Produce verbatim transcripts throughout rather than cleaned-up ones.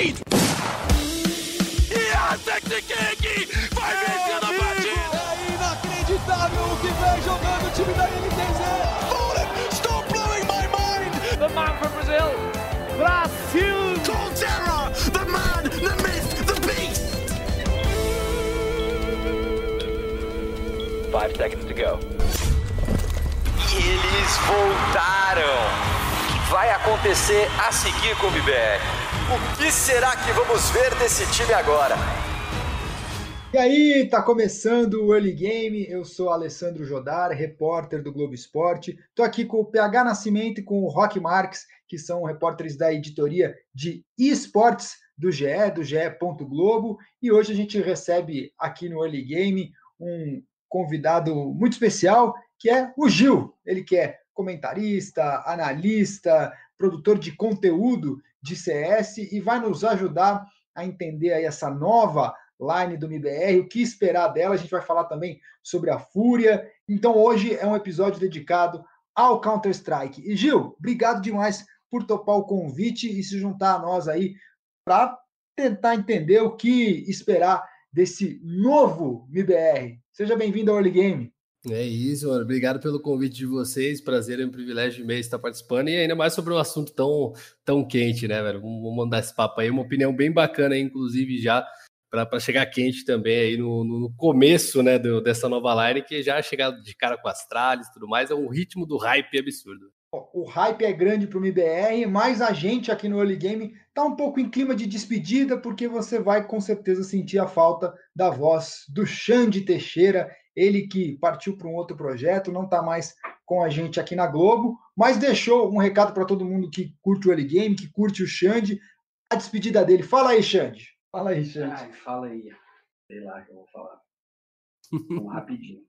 Vem! E a Sexy King vai vencendo a partida! É inacreditável o que vem jogando o time da I N T Z! Fallen, stop blowing my mind! The man from Brazil, Brasil! Call Terra, the man, the myth, the beast! Five seconds to go. Eles voltaram! Vai acontecer a seguir com o M I B R. O que será que vamos ver desse time agora? E aí, tá começando o Early Game. Eu sou Alessandro Jodar, repórter do Globo Esporte. Tô aqui com o P H Nascimento e com o Roque Marques, que são repórteres da editoria de esportes do G E, do G E ponto globo. E hoje a gente recebe aqui no Early Game um convidado muito especial, que é o Gil. Ele que é comentarista, analista, produtor de conteúdo de C S e vai nos ajudar a entender aí essa nova line do M I B R, o que esperar dela. A gente vai falar também sobre a Fúria. Então hoje é um episódio dedicado ao Counter-Strike. E Gil, obrigado demais por topar o convite e se juntar a nós aí para tentar entender o que esperar desse novo M I B R. Seja bem-vindo ao Early Game. É isso, mano. Obrigado pelo convite de vocês. Prazer, é um privilégio imenso estar participando e ainda mais sobre um assunto tão, tão quente, né, velho? Vamos mandar esse papo aí. Uma opinião bem bacana aí, inclusive, já para chegar quente também aí no, no começo, né, do, dessa nova line, que já chegar de cara com Astralis e tudo mais, é um ritmo do hype absurdo. O hype é grande para o M I B R, mas a gente aqui no Early Game tá um pouco em clima de despedida, porque você vai com certeza sentir a falta da voz do Xande Teixeira. Ele que partiu para um outro projeto, não está mais com a gente aqui na Globo, mas deixou um recado para todo mundo que curte o Early Game, que curte o Xande, a despedida dele. Fala aí, Xande. Fala aí, Xande. Ai, fala aí. Sei lá o que eu vou falar. Vamos rapidinho.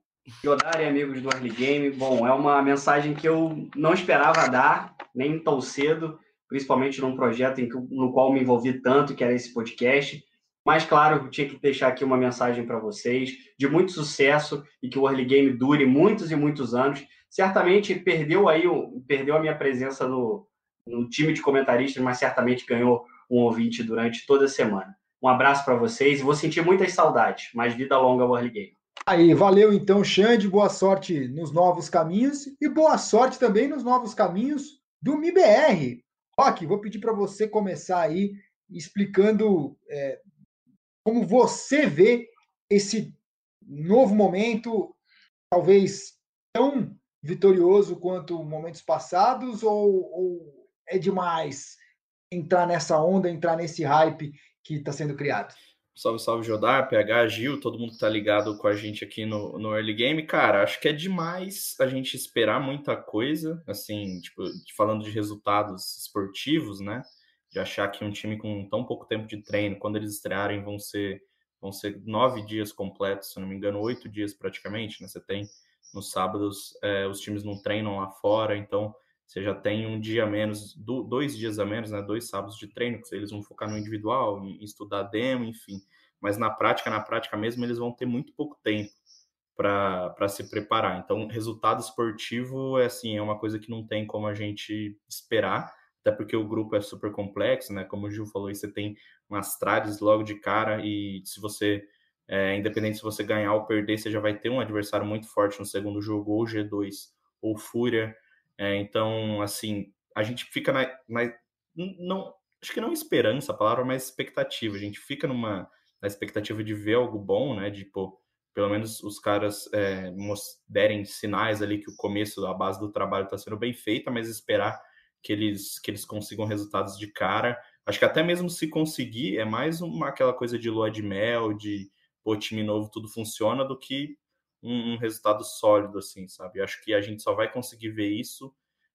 Jodar e amigos do Early Game, bom, é uma mensagem que eu não esperava dar, nem tão cedo, principalmente num projeto em que, no qual me envolvi tanto, que era esse podcast. Mas, claro, eu tinha que deixar aqui uma mensagem para vocês de muito sucesso e que o Early Game dure muitos e muitos anos. Certamente perdeu, aí, perdeu a minha presença no, no time de comentaristas, mas certamente ganhou um ouvinte durante toda a semana. Um abraço para vocês e vou sentir muitas saudades, mas vida longa ao Early Game. Aí, valeu então, Xande, boa sorte nos novos caminhos e boa sorte também nos novos caminhos do M I B R. Roque, vou pedir para você começar aí explicando... É, como você vê esse novo momento, talvez tão vitorioso quanto momentos passados, ou, ou é demais entrar nessa onda, entrar nesse hype que está sendo criado? Salve, salve, Jodar, P H, Gil, todo mundo que está ligado com a gente aqui no, no Early Game. Cara, acho que é demais a gente esperar muita coisa, assim, tipo, falando de resultados esportivos, né? De achar que um time com tão pouco tempo de treino, quando eles estrearem, vão ser, vão ser nove dias completos, se não me engano, oito dias praticamente, né? Você tem, nos sábados, é, os times não treinam lá fora, então você já tem um dia a menos, do, dois dias a menos, né? Dois sábados de treino, que eles vão focar no individual, em estudar demo, enfim. Mas na prática, na prática mesmo, eles vão ter muito pouco tempo para se preparar. Então, resultado esportivo é, assim, é uma coisa que não tem como a gente esperar, até porque o grupo é super complexo, né? Como o Gil falou, você tem umas trades logo de cara e se você, é, independente se você ganhar ou perder, você já vai ter um adversário muito forte no segundo jogo, ou G dois, ou Fúria. É, então, assim, a gente fica na, na... não, acho que não esperança a palavra, mas expectativa. A gente fica numa na expectativa de ver algo bom, né? De, pô, pelo menos os caras é, derem sinais ali que o começo, a base do trabalho está sendo bem feita, mas esperar... Que eles, que eles consigam resultados de cara. Acho que até mesmo se conseguir, é mais uma, aquela coisa de lua de mel, de pô, time novo, tudo funciona, do que um, um resultado sólido, assim, sabe? Acho que a gente só vai conseguir ver isso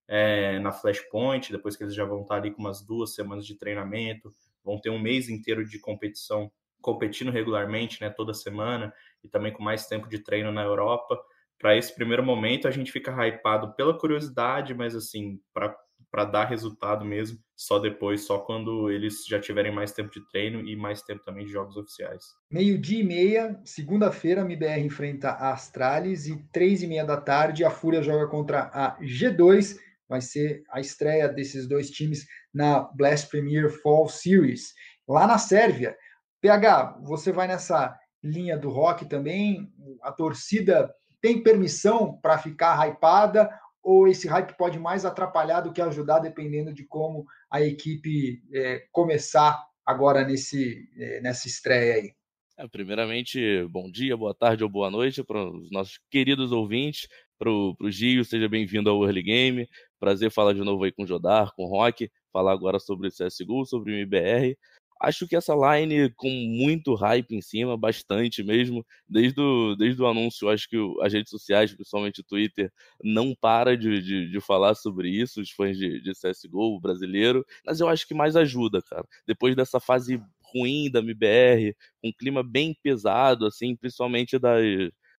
é, na Flashpoint, depois que eles já vão estar ali com umas duas semanas de treinamento, vão ter um mês inteiro de competição, competindo regularmente, né, toda semana, e também com mais tempo de treino na Europa. Para esse primeiro momento, a gente fica hypado pela curiosidade, mas, assim, para... para dar resultado mesmo, só depois, só quando eles já tiverem mais tempo de treino e mais tempo também de jogos oficiais. Meio-dia e meia, segunda-feira, a M I B R enfrenta a Astralis e três e meia da tarde, a Fúria joga contra a G dois, vai ser a estreia desses dois times na Blast Premier Fall Series. lá na Sérvia. P H, você vai nessa linha do rock também? A torcida tem permissão para ficar hypada ou esse hype pode mais atrapalhar do que ajudar, dependendo de como a equipe é, começar agora nesse, é, nessa estreia aí? É, primeiramente, bom dia, boa tarde ou boa noite para os nossos queridos ouvintes, para o Gil, seja bem-vindo ao Early Game, prazer falar de novo aí com o Jodar, com o Roque, falar agora sobre o C S G O, sobre o M I B R. Acho que essa line com muito hype em cima, bastante mesmo, desde o, desde o anúncio, acho que o, as redes sociais, principalmente o Twitter, não para de, de, de falar sobre isso, os fãs de, de C S G O, o brasileiro, mas eu acho que mais ajuda, cara. Depois dessa fase ruim da M I B R, com um clima bem pesado, assim, principalmente das,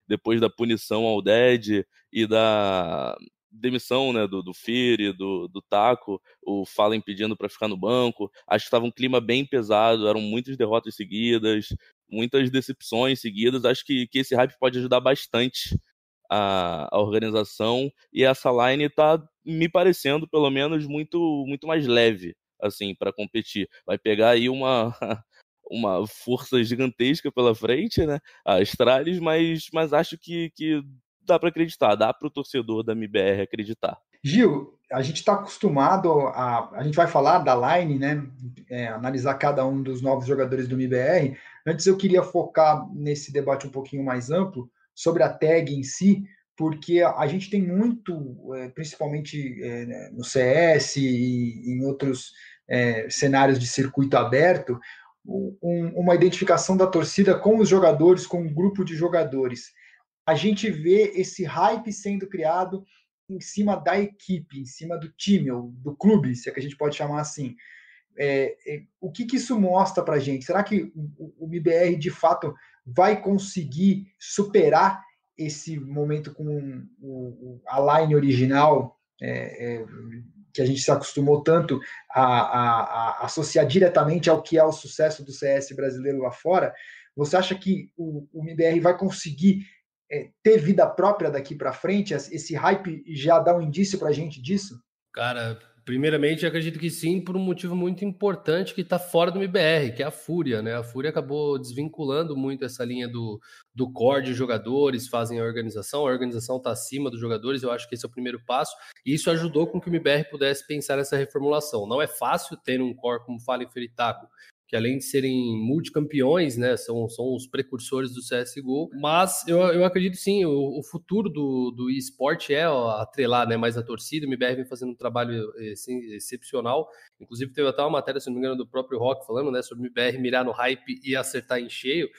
depois da punição ao Dead e da demissão, né, do, do Furia, do, do TACO, o Fallen pedindo para ficar no banco, acho que estava um clima bem pesado, eram muitas derrotas seguidas, muitas decepções seguidas, acho que, que esse hype pode ajudar bastante a, a organização, e essa line está me parecendo, pelo menos, muito, muito mais leve, assim, para competir. Vai pegar aí uma... uma força gigantesca pela frente, né, a Astralis, mas, mas acho que, que dá para acreditar, dá para o torcedor da M I B R acreditar. Gil, a gente está acostumado, a, a gente vai falar da line, né, é, analisar cada um dos novos jogadores do M I B R. Antes eu queria focar nesse debate um pouquinho mais amplo sobre a tag em si, porque a gente tem muito, é, principalmente é, no C S e em outros é, cenários de circuito aberto, uma identificação da torcida com os jogadores, com um grupo de jogadores. A gente vê esse hype sendo criado em cima da equipe, em cima do time, ou do clube, se é que a gente pode chamar assim. É, é, o que, que isso mostra para a gente? Será que o, o M I B R, de fato, vai conseguir superar esse momento com o, a line original, é, é, que a gente se acostumou tanto a, a, a associar diretamente ao que é o sucesso do C S brasileiro lá fora? Você acha que o, o M I B R vai conseguir é, ter vida própria daqui para frente? Esse hype já dá um indício para a gente disso? Cara, primeiramente, eu acredito que sim, por um motivo muito importante que está fora do M I B R, que é a FURIA, né? A FURIA acabou desvinculando muito essa linha do, do core de jogadores, fazem a organização, a organização está acima dos jogadores, eu acho que esse é o primeiro passo, e isso ajudou com que o M I B R pudesse pensar nessa reformulação. Não é fácil ter um core como Fallen, Fer e TACO, que além de serem multicampeões, né, são, são os precursores do C S G O, mas eu, eu acredito sim, o, o futuro do, do esporte é atrelar, né, mais a torcida. O M I B R vem fazendo um trabalho assim, excepcional, inclusive teve até uma matéria, se não me engano, do próprio Roque falando, né, sobre o M I B R mirar no hype e acertar em cheio,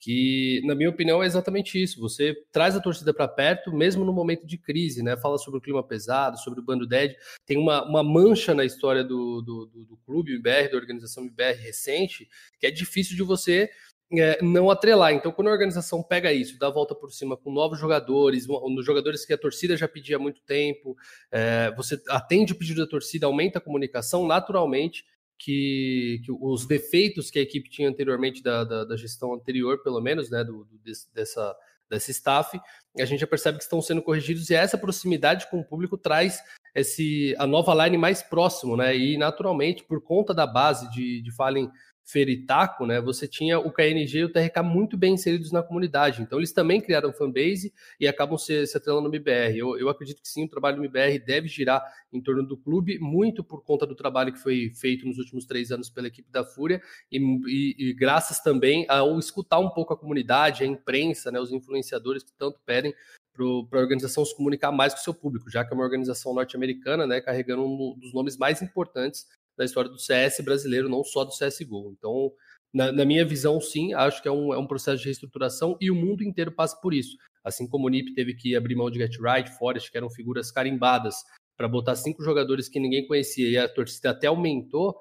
que, na minha opinião, é exatamente isso. Você traz a torcida para perto, mesmo no momento de crise, né? Fala sobre o clima pesado, sobre o bando Dead. Tem uma, uma mancha na história do, do, do, do clube M I B R, da organização M I B R recente, que é difícil de você é, não atrelar. Então, quando a organização pega isso, dá a volta por cima com novos jogadores, nos jogadores que a torcida já pedia há muito tempo, é, você atende o pedido da torcida, aumenta a comunicação, naturalmente, Que, que os defeitos que a equipe tinha anteriormente, da, da, da gestão anterior, pelo menos, né, do, do, dessa, dessa staff, a gente já percebe que estão sendo corrigidos, e essa proximidade com o público traz esse, a nova line mais próximo, né, e naturalmente, por conta da base de, de Fallen, Fer e TACO, né, você tinha o K N G e o T R K muito bem inseridos na comunidade, então eles também criaram fanbase e acabam se, se atrelando no M I B R. Eu, eu acredito que sim, o trabalho do M I B R deve girar em torno do clube, muito por conta do trabalho que foi feito nos últimos três anos pela equipe da Fúria, e, e, e graças também ao escutar um pouco a comunidade, a imprensa, né, os influenciadores que tanto pedem para a organização se comunicar mais com o seu público, já que é uma organização norte-americana, né, carregando um dos nomes mais importantes da história do C S brasileiro, não só do C S G O. Então, na, na minha visão, sim, acho que é um, é um processo de reestruturação e o mundo inteiro passa por isso. Assim como o N I P teve que abrir mão de Get Right, Forest, que eram figuras carimbadas, para botar cinco jogadores que ninguém conhecia e a torcida até aumentou,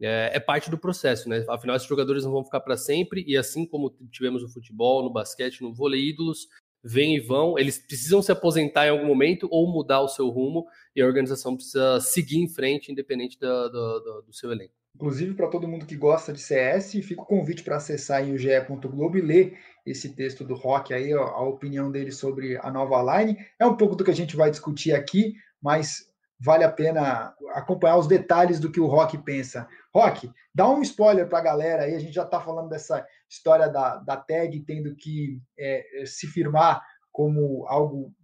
é, é parte do processo, né? Afinal, esses jogadores não vão ficar para sempre, e assim como tivemos no futebol, no basquete, no vôlei, ídolos vêm e vão, eles precisam se aposentar em algum momento ou mudar o seu rumo, e a organização precisa seguir em frente, independente da, da, da, do seu elenco. Inclusive, para todo mundo que gosta de C S, fica o convite para acessar aí o G E ponto globo e ler esse texto do Roque aí, ó, a opinião dele sobre a nova line. É um pouco do que a gente vai discutir aqui, mas vale a pena acompanhar os detalhes do que o Roque pensa. Roque, dá um spoiler para a galera aí, a gente já está falando dessa história da, da tag tendo que é, se firmar como algo,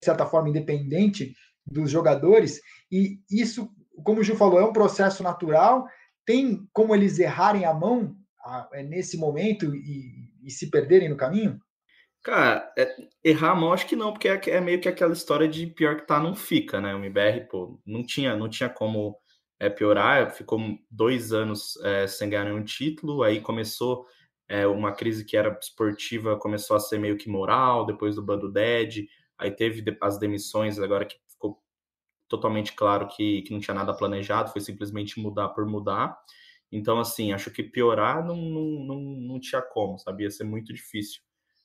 de certa forma, independente dos jogadores, e isso, como o Gil falou, é um processo natural, tem como eles errarem a mão a, a, nesse momento e, e se perderem no caminho? Cara, errar a mão acho que não, porque é meio que aquela história de pior que tá, não fica, né? O M I B R, pô, não tinha, não tinha como é, piorar, ficou dois anos é, sem ganhar nenhum título, aí começou é, uma crise que era esportiva, começou a ser meio que moral, depois do ban do Dead, aí teve as demissões, agora que ficou totalmente claro que, que não tinha nada planejado, foi simplesmente mudar por mudar. Então, assim, acho que piorar não, não, não, não tinha como, sabia? Ia ser muito difícil.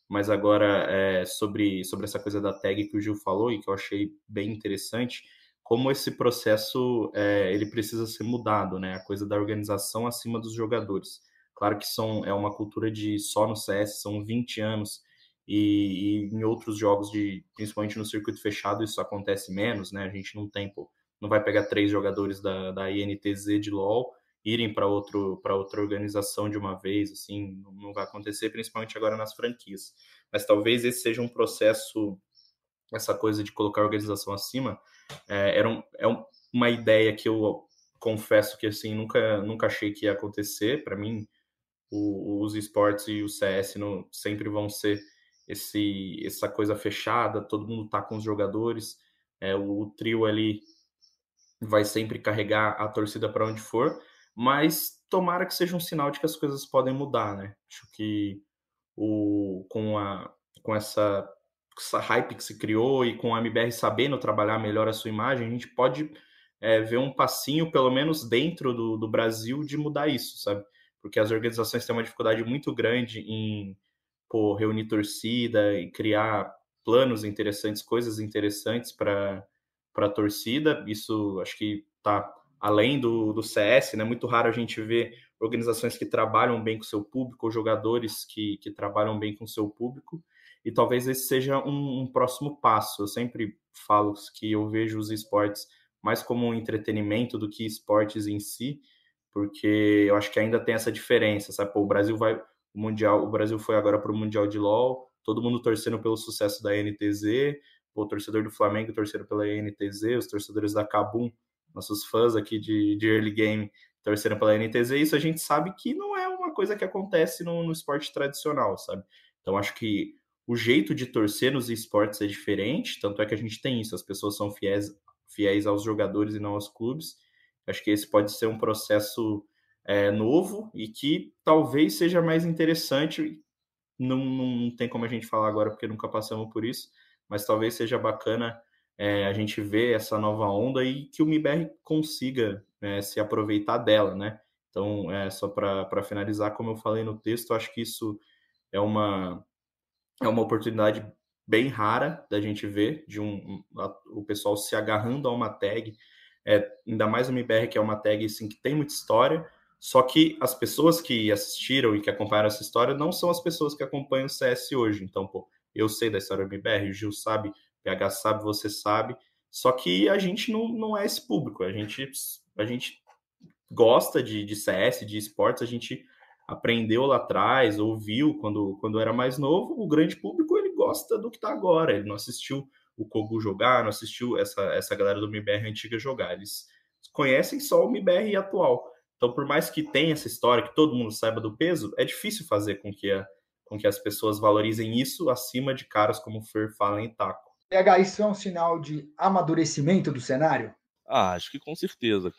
Mas agora, é, sobre, sobre essa coisa da tag que o Gil falou e que eu achei bem interessante, como esse processo é, ele precisa ser mudado, né? A coisa da organização acima dos jogadores. Claro que são, é uma cultura de só no C S, são vinte anos, e, e em outros jogos, de, principalmente no circuito fechado, isso acontece menos, né? A gente não tem, pô, não vai pegar três jogadores da, da I N T Z de LoL irem para outra organização de uma vez, assim, não vai acontecer, principalmente agora nas franquias. Mas talvez esse seja um processo, essa coisa de colocar a organização acima, é, era um, é um, uma ideia que eu confesso que, assim, nunca, nunca achei que ia acontecer. Para mim, o, os esportes e o C S no, sempre vão ser esse, essa coisa fechada, todo mundo tá com os jogadores, é, o, o trio ali vai sempre carregar a torcida para onde for, mas tomara que seja um sinal de que as coisas podem mudar, né? Acho que o, com, a, com essa, essa hype que se criou e com a M B R sabendo trabalhar melhor a sua imagem, a gente pode é, ver um passinho, pelo menos dentro do, do Brasil, de mudar isso, sabe? Porque as organizações têm uma dificuldade muito grande em pô, reunir torcida e criar planos interessantes, coisas interessantes para a torcida. Isso acho que tá... além do, do C S, né? Muito raro a gente ver organizações que trabalham bem com o seu público, ou jogadores que, que trabalham bem com o seu público, e talvez esse seja um, um próximo passo. Eu sempre falo que eu vejo os esportes mais como um entretenimento do que esportes em si, porque eu acho que ainda tem essa diferença, sabe? Pô, o Brasil vai, o Mundial, o Brasil foi agora para o Mundial de LoL, todo mundo torcendo pelo sucesso da N T Z, o torcedor do Flamengo torcendo pela N T Z, os torcedores da Kabum, nossos fãs aqui de, de early game, torcendo pela N T Z, isso a gente sabe que não é uma coisa que acontece no, no esporte tradicional, sabe? Então acho que o jeito de torcer nos esportes é diferente, tanto é que a gente tem isso, as pessoas são fiéis, fiéis aos jogadores e não aos clubes. Acho que esse pode ser um processo é, novo e que talvez seja mais interessante, não, não tem como a gente falar agora porque nunca passamos por isso, mas talvez seja bacana É, a gente vê essa nova onda e que o M I B R consiga é, se aproveitar dela, né? Então, é, só para finalizar, como eu falei no texto, acho que isso é uma, é uma oportunidade bem rara da gente ver, de um, um, a, o pessoal se agarrando a uma tag, é, ainda mais o M I B R, que é uma tag assim, que tem muita história, só que as pessoas que assistiram e que acompanharam essa história não são as pessoas que acompanham o C S hoje. Então, pô, eu sei da história do M I B R, o Gil sabe, P H sabe, você sabe, só que a gente não, não é esse público, a gente, a gente gosta de, de C S, de esportes, a gente aprendeu lá atrás, ouviu quando, quando era mais novo, o grande público ele gosta do que está agora, ele não assistiu o Cogu jogar, não assistiu essa, essa galera do M I B R antiga jogar, eles conhecem só o M I B R atual, então por mais que tenha essa história, que todo mundo saiba do peso, é difícil fazer com que, a, com que as pessoas valorizem isso acima de caras como Fer, Fallen e TACO. P H, isso é um sinal de amadurecimento do cenário? Ah, acho que com certeza.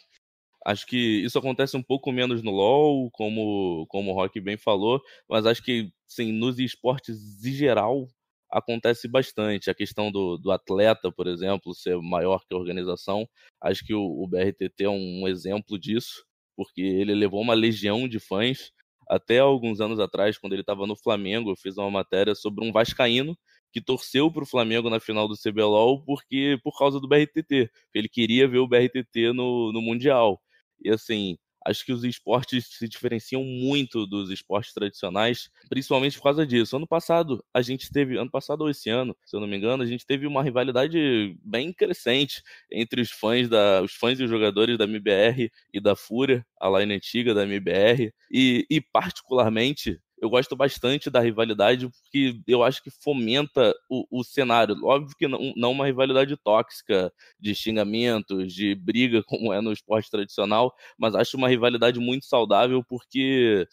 Acho que isso acontece um pouco menos no LoL, como, como o Roque bem falou, mas acho que sim, nos esportes em geral acontece bastante. A questão do, do atleta, por exemplo, ser maior que a organização, acho que o, o B R T T é um exemplo disso, porque ele levou uma legião de fãs. Até alguns anos atrás, quando ele estava no Flamengo, eu fiz uma matéria sobre um vascaíno que torceu para o Flamengo na final do C B LOL porque, por causa do B R T T. Ele queria ver o B R T T no, no Mundial. E assim, Acho que os esportes se diferenciam muito dos esportes tradicionais, principalmente por causa disso. Ano passado, a gente teve, ano passado ou esse ano, se eu não me engano, a gente teve uma rivalidade bem crescente entre os fãs, da, os fãs e os jogadores da M I B R e da FURIA, a line antiga da M I B R, e, e particularmente... eu gosto bastante da rivalidade porque eu acho que fomenta o, o cenário. Óbvio que não, não uma rivalidade tóxica, de xingamentos, de briga, como é no esporte tradicional, mas acho uma rivalidade muito saudável porque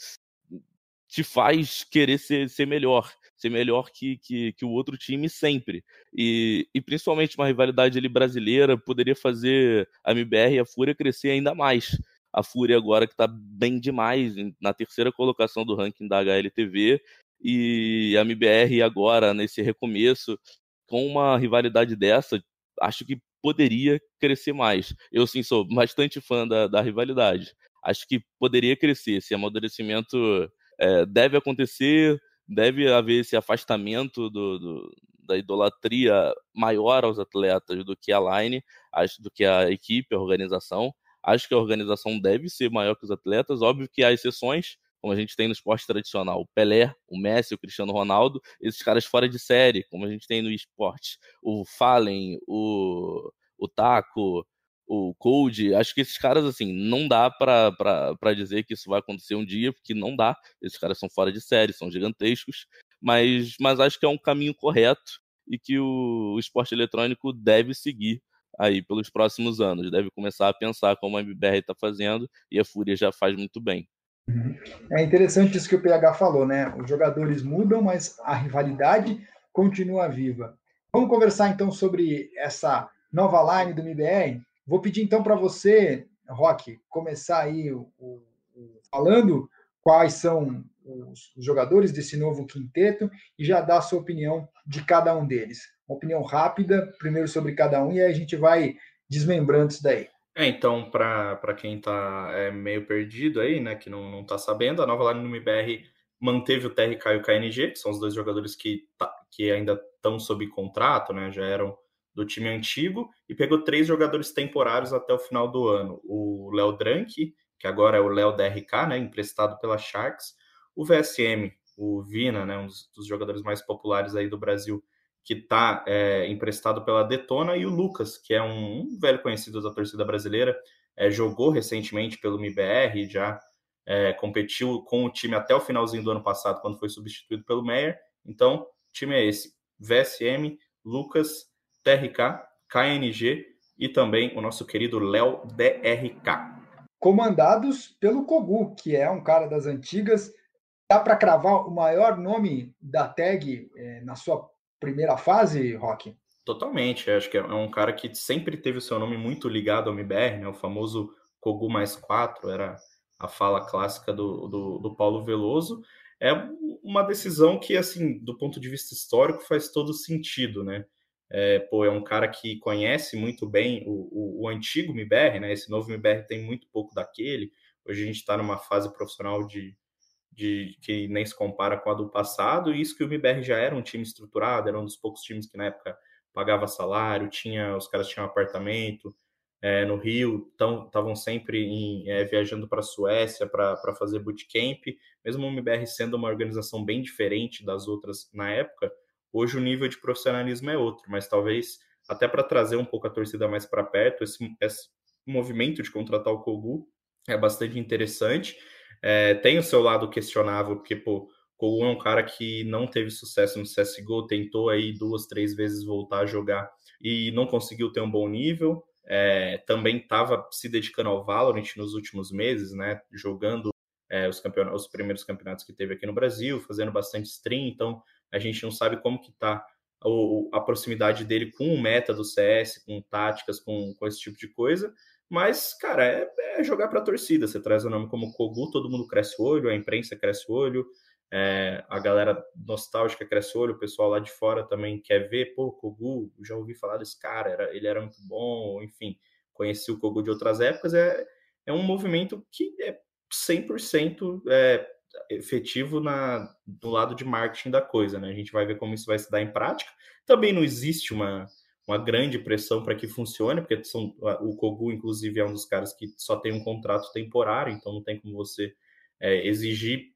te faz querer ser, ser melhor, ser melhor que, que, que o outro time sempre. E, e principalmente uma rivalidade ali brasileira poderia fazer a M B R e a FURIA crescer ainda mais. A FURIA agora que está bem demais, na terceira colocação do ranking da H L T V, e a M B R agora, nesse recomeço, com uma rivalidade dessa, acho que poderia crescer mais. Eu, sim, sou bastante fã da, da rivalidade. Acho que poderia crescer. Esse amadurecimento é, deve acontecer, deve haver esse afastamento do... do... da idolatria maior aos atletas do que a line, do que a equipe, a organização. Acho que a organização deve ser maior que os atletas. Óbvio que há exceções, como a gente tem no esporte tradicional. O Pelé, o Messi, o Cristiano Ronaldo, esses caras fora de série, como a gente tem no esporte. O Fallen, o, o TACO, o Cogu. Acho que esses caras, assim, não dá pra, pra, pra dizer que isso vai acontecer um dia, porque não dá. Esses caras são fora de série, são gigantescos. Mas, mas acho que é um caminho correto e que o, o esporte eletrônico deve seguir aí pelos próximos anos. Deve começar a pensar como a M B R está fazendo e a FURIA já faz muito bem. É interessante isso que o P H falou, né? Os jogadores mudam, mas a rivalidade continua viva. Vamos conversar então sobre essa nova line do M B R. Vou pedir então para você, Roque, começar aí o, o, falando quais são os jogadores desse novo quinteto e já dar a sua opinião de cada um deles. Uma opinião rápida, primeiro sobre cada um, e aí a gente vai desmembrando isso daí. É, então, para quem está é, meio perdido aí, né, que não está sabendo, a nova line no M B R manteve o T R K e o K N G, que são os dois jogadores que, tá, que ainda estão sob contrato, né, já eram do time antigo, e pegou três jogadores temporários até o final do ano. O Léo D R K, que agora é o Léo D R K, né, emprestado pela Sharks, o V S M, o Vina, né, um dos jogadores mais populares aí do Brasil, que está é, emprestado pela Detona, e o Lucas, que é um, um velho conhecido da torcida brasileira, é, jogou recentemente pelo M I B R, já é, competiu com o time até o finalzinho do ano passado, quando foi substituído pelo Meyer. Então, o time é esse, V S M, Lucas, T R K, K N G e também o nosso querido Léo D R K. Comandados pelo Cogu, que é um cara das antigas. Dá para cravar o maior nome da tag é, na sua primeira fase, Roque? Totalmente. Acho que é um cara que sempre teve o seu nome muito ligado ao M B R, né? O famoso Cogu mais quatro, era a fala clássica do, do, do Paulo Veloso. É uma decisão que, assim, do ponto de vista histórico, faz todo sentido, né? É, pô, é um cara que conhece muito bem o, o, o antigo M B R, né? Esse novo M B R tem muito pouco daquele. Hoje a gente está numa fase profissional de De, que nem se compara com a do passado, e isso que o M B R já era um time estruturado, era um dos poucos times que na época pagava salário, tinha, os caras tinham apartamento é, no Rio, estavam sempre em, é, viajando para a Suécia para fazer bootcamp. Mesmo o M B R sendo uma organização bem diferente das outras na época, hoje o nível de profissionalismo é outro, mas talvez até para trazer um pouco a torcida mais para perto, esse, esse movimento de contratar o Cogu é bastante interessante. É, tem o seu lado questionável, porque pô, Cogu é um cara que não teve sucesso no C S G O, tentou aí duas, três vezes voltar a jogar e não conseguiu ter um bom nível. É, também estava se dedicando ao Valorant nos últimos meses, né, jogando é, os, campeon- os primeiros campeonatos que teve aqui no Brasil, fazendo bastante stream, então a gente não sabe como que está a, a proximidade dele com o meta do C S, com táticas, com, com esse tipo de coisa. Mas, cara, é, é jogar para a torcida. Você traz o nome como Cogu, todo mundo cresce o olho, a imprensa cresce o olho, é, a galera nostálgica cresce o olho, o pessoal lá de fora também quer ver. Pô, Cogu, já ouvi falar desse cara, era, ele era muito bom, enfim, conheci o Cogu de outras épocas. É, é um movimento que é cem por cento é, efetivo na, do lado de marketing da coisa, né? A gente vai ver como isso vai se dar em prática. Também não existe uma... uma grande pressão para que funcione, porque são, o Cogu, inclusive, é um dos caras que só tem um contrato temporário, então não tem como você é, exigir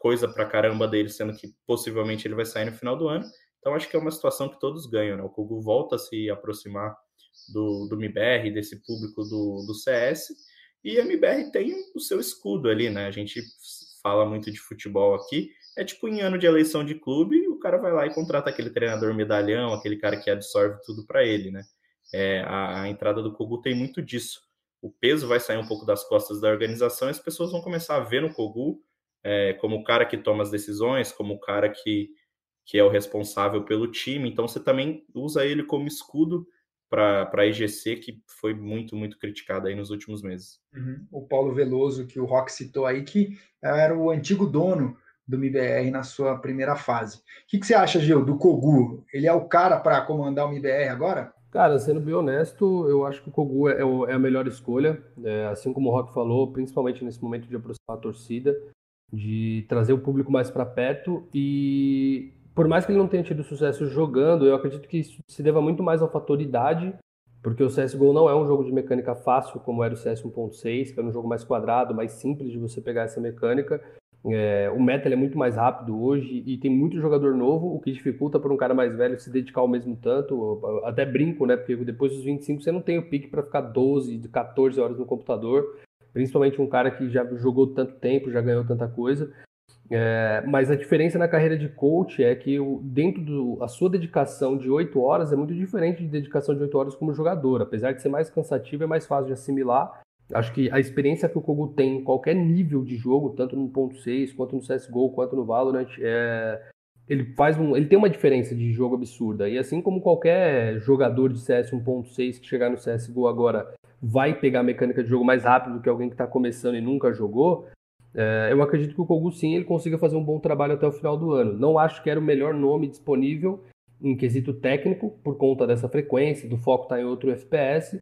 coisa pra caramba dele, sendo que possivelmente ele vai sair no final do ano. Então acho que é uma situação que todos ganham, né? O Cogu volta a se aproximar do, do M I B R, desse público do, do C S, e a M I B R tem o seu escudo ali, né? A gente fala muito de futebol aqui, é tipo em ano de eleição de clube, o cara vai lá e contrata aquele treinador medalhão, aquele cara que absorve tudo para ele, né? É, a, a entrada do Cogu tem muito disso. O peso vai sair um pouco das costas da organização e as pessoas vão começar a ver no Cogu é, como o cara que toma as decisões, como o cara que, que é o responsável pelo time. Então você também usa ele como escudo para a I G C, que foi muito, muito criticada aí nos últimos meses. Uhum. O Paulo Veloso, que o Roque citou aí, que era o antigo dono do M I B R na sua primeira fase. O que, que você acha, Gil, do Cogu? Ele é o cara para comandar o M I B R agora? Cara, sendo bem honesto, eu acho que o Cogu é, o, é a melhor escolha, é, assim como o Roque falou, principalmente nesse momento de aproximar a torcida, de trazer o público mais para perto e... Por mais que ele não tenha tido sucesso jogando, eu acredito que isso se deva muito mais à fator idade, porque o C S G O não é um jogo de mecânica fácil, como era o C S um ponto seis, que era um jogo mais quadrado, mais simples de você pegar essa mecânica. É, o meta ele é muito mais rápido hoje e tem muito jogador novo, o que dificulta para um cara mais velho se dedicar ao mesmo tanto. Até brinco, né? Porque depois dos vinte e cinco você não tem o pique para ficar doze, catorze horas no computador, principalmente um cara que já jogou tanto tempo, já ganhou tanta coisa. É, mas a diferença na carreira de coach é que o, dentro do, a sua dedicação de oito horas é muito diferente de dedicação de oito horas como jogador. Apesar de ser mais cansativo, é mais fácil de assimilar. Acho que a experiência que o Cogu tem em qualquer nível de jogo, tanto no um ponto seis, quanto no C S G O, quanto no Valorant, é, ele, faz um, ele tem uma diferença de jogo absurda. E assim como qualquer jogador de C S um ponto seis que chegar no C S G O agora vai pegar a mecânica de jogo mais rápido do que alguém que está começando e nunca jogou, É, eu acredito que o Cogu, sim, ele consiga fazer um bom trabalho até o final do ano. Não acho que era o melhor nome disponível em quesito técnico, por conta dessa frequência, do foco estar em outro F P S,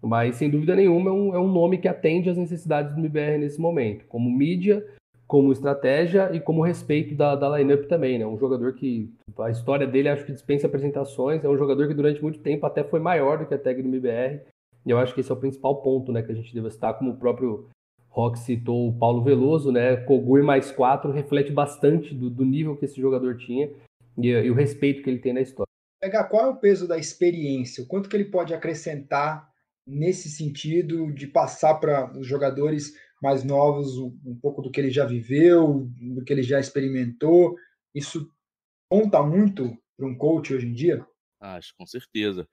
mas, sem dúvida nenhuma, é um, é um nome que atende às necessidades do M I B R nesse momento, como mídia, como estratégia e como respeito da, da lineup também, né? Um jogador que, a história dele, acho que dispensa apresentações, é um jogador que durante muito tempo até foi maior do que a tag do M I B R, e eu acho que esse é o principal ponto, né, que a gente deve citar, como o próprio Roque citou, o Paulo Veloso, né? Cogu mais quatro reflete bastante do, do nível que esse jogador tinha e, e o respeito que ele tem na história. Pegar qual é o peso da experiência? O quanto que ele pode acrescentar nesse sentido de passar para os jogadores mais novos um, um pouco do que ele já viveu, do que ele já experimentou? Isso conta muito para um coach hoje em dia? Acho, com certeza.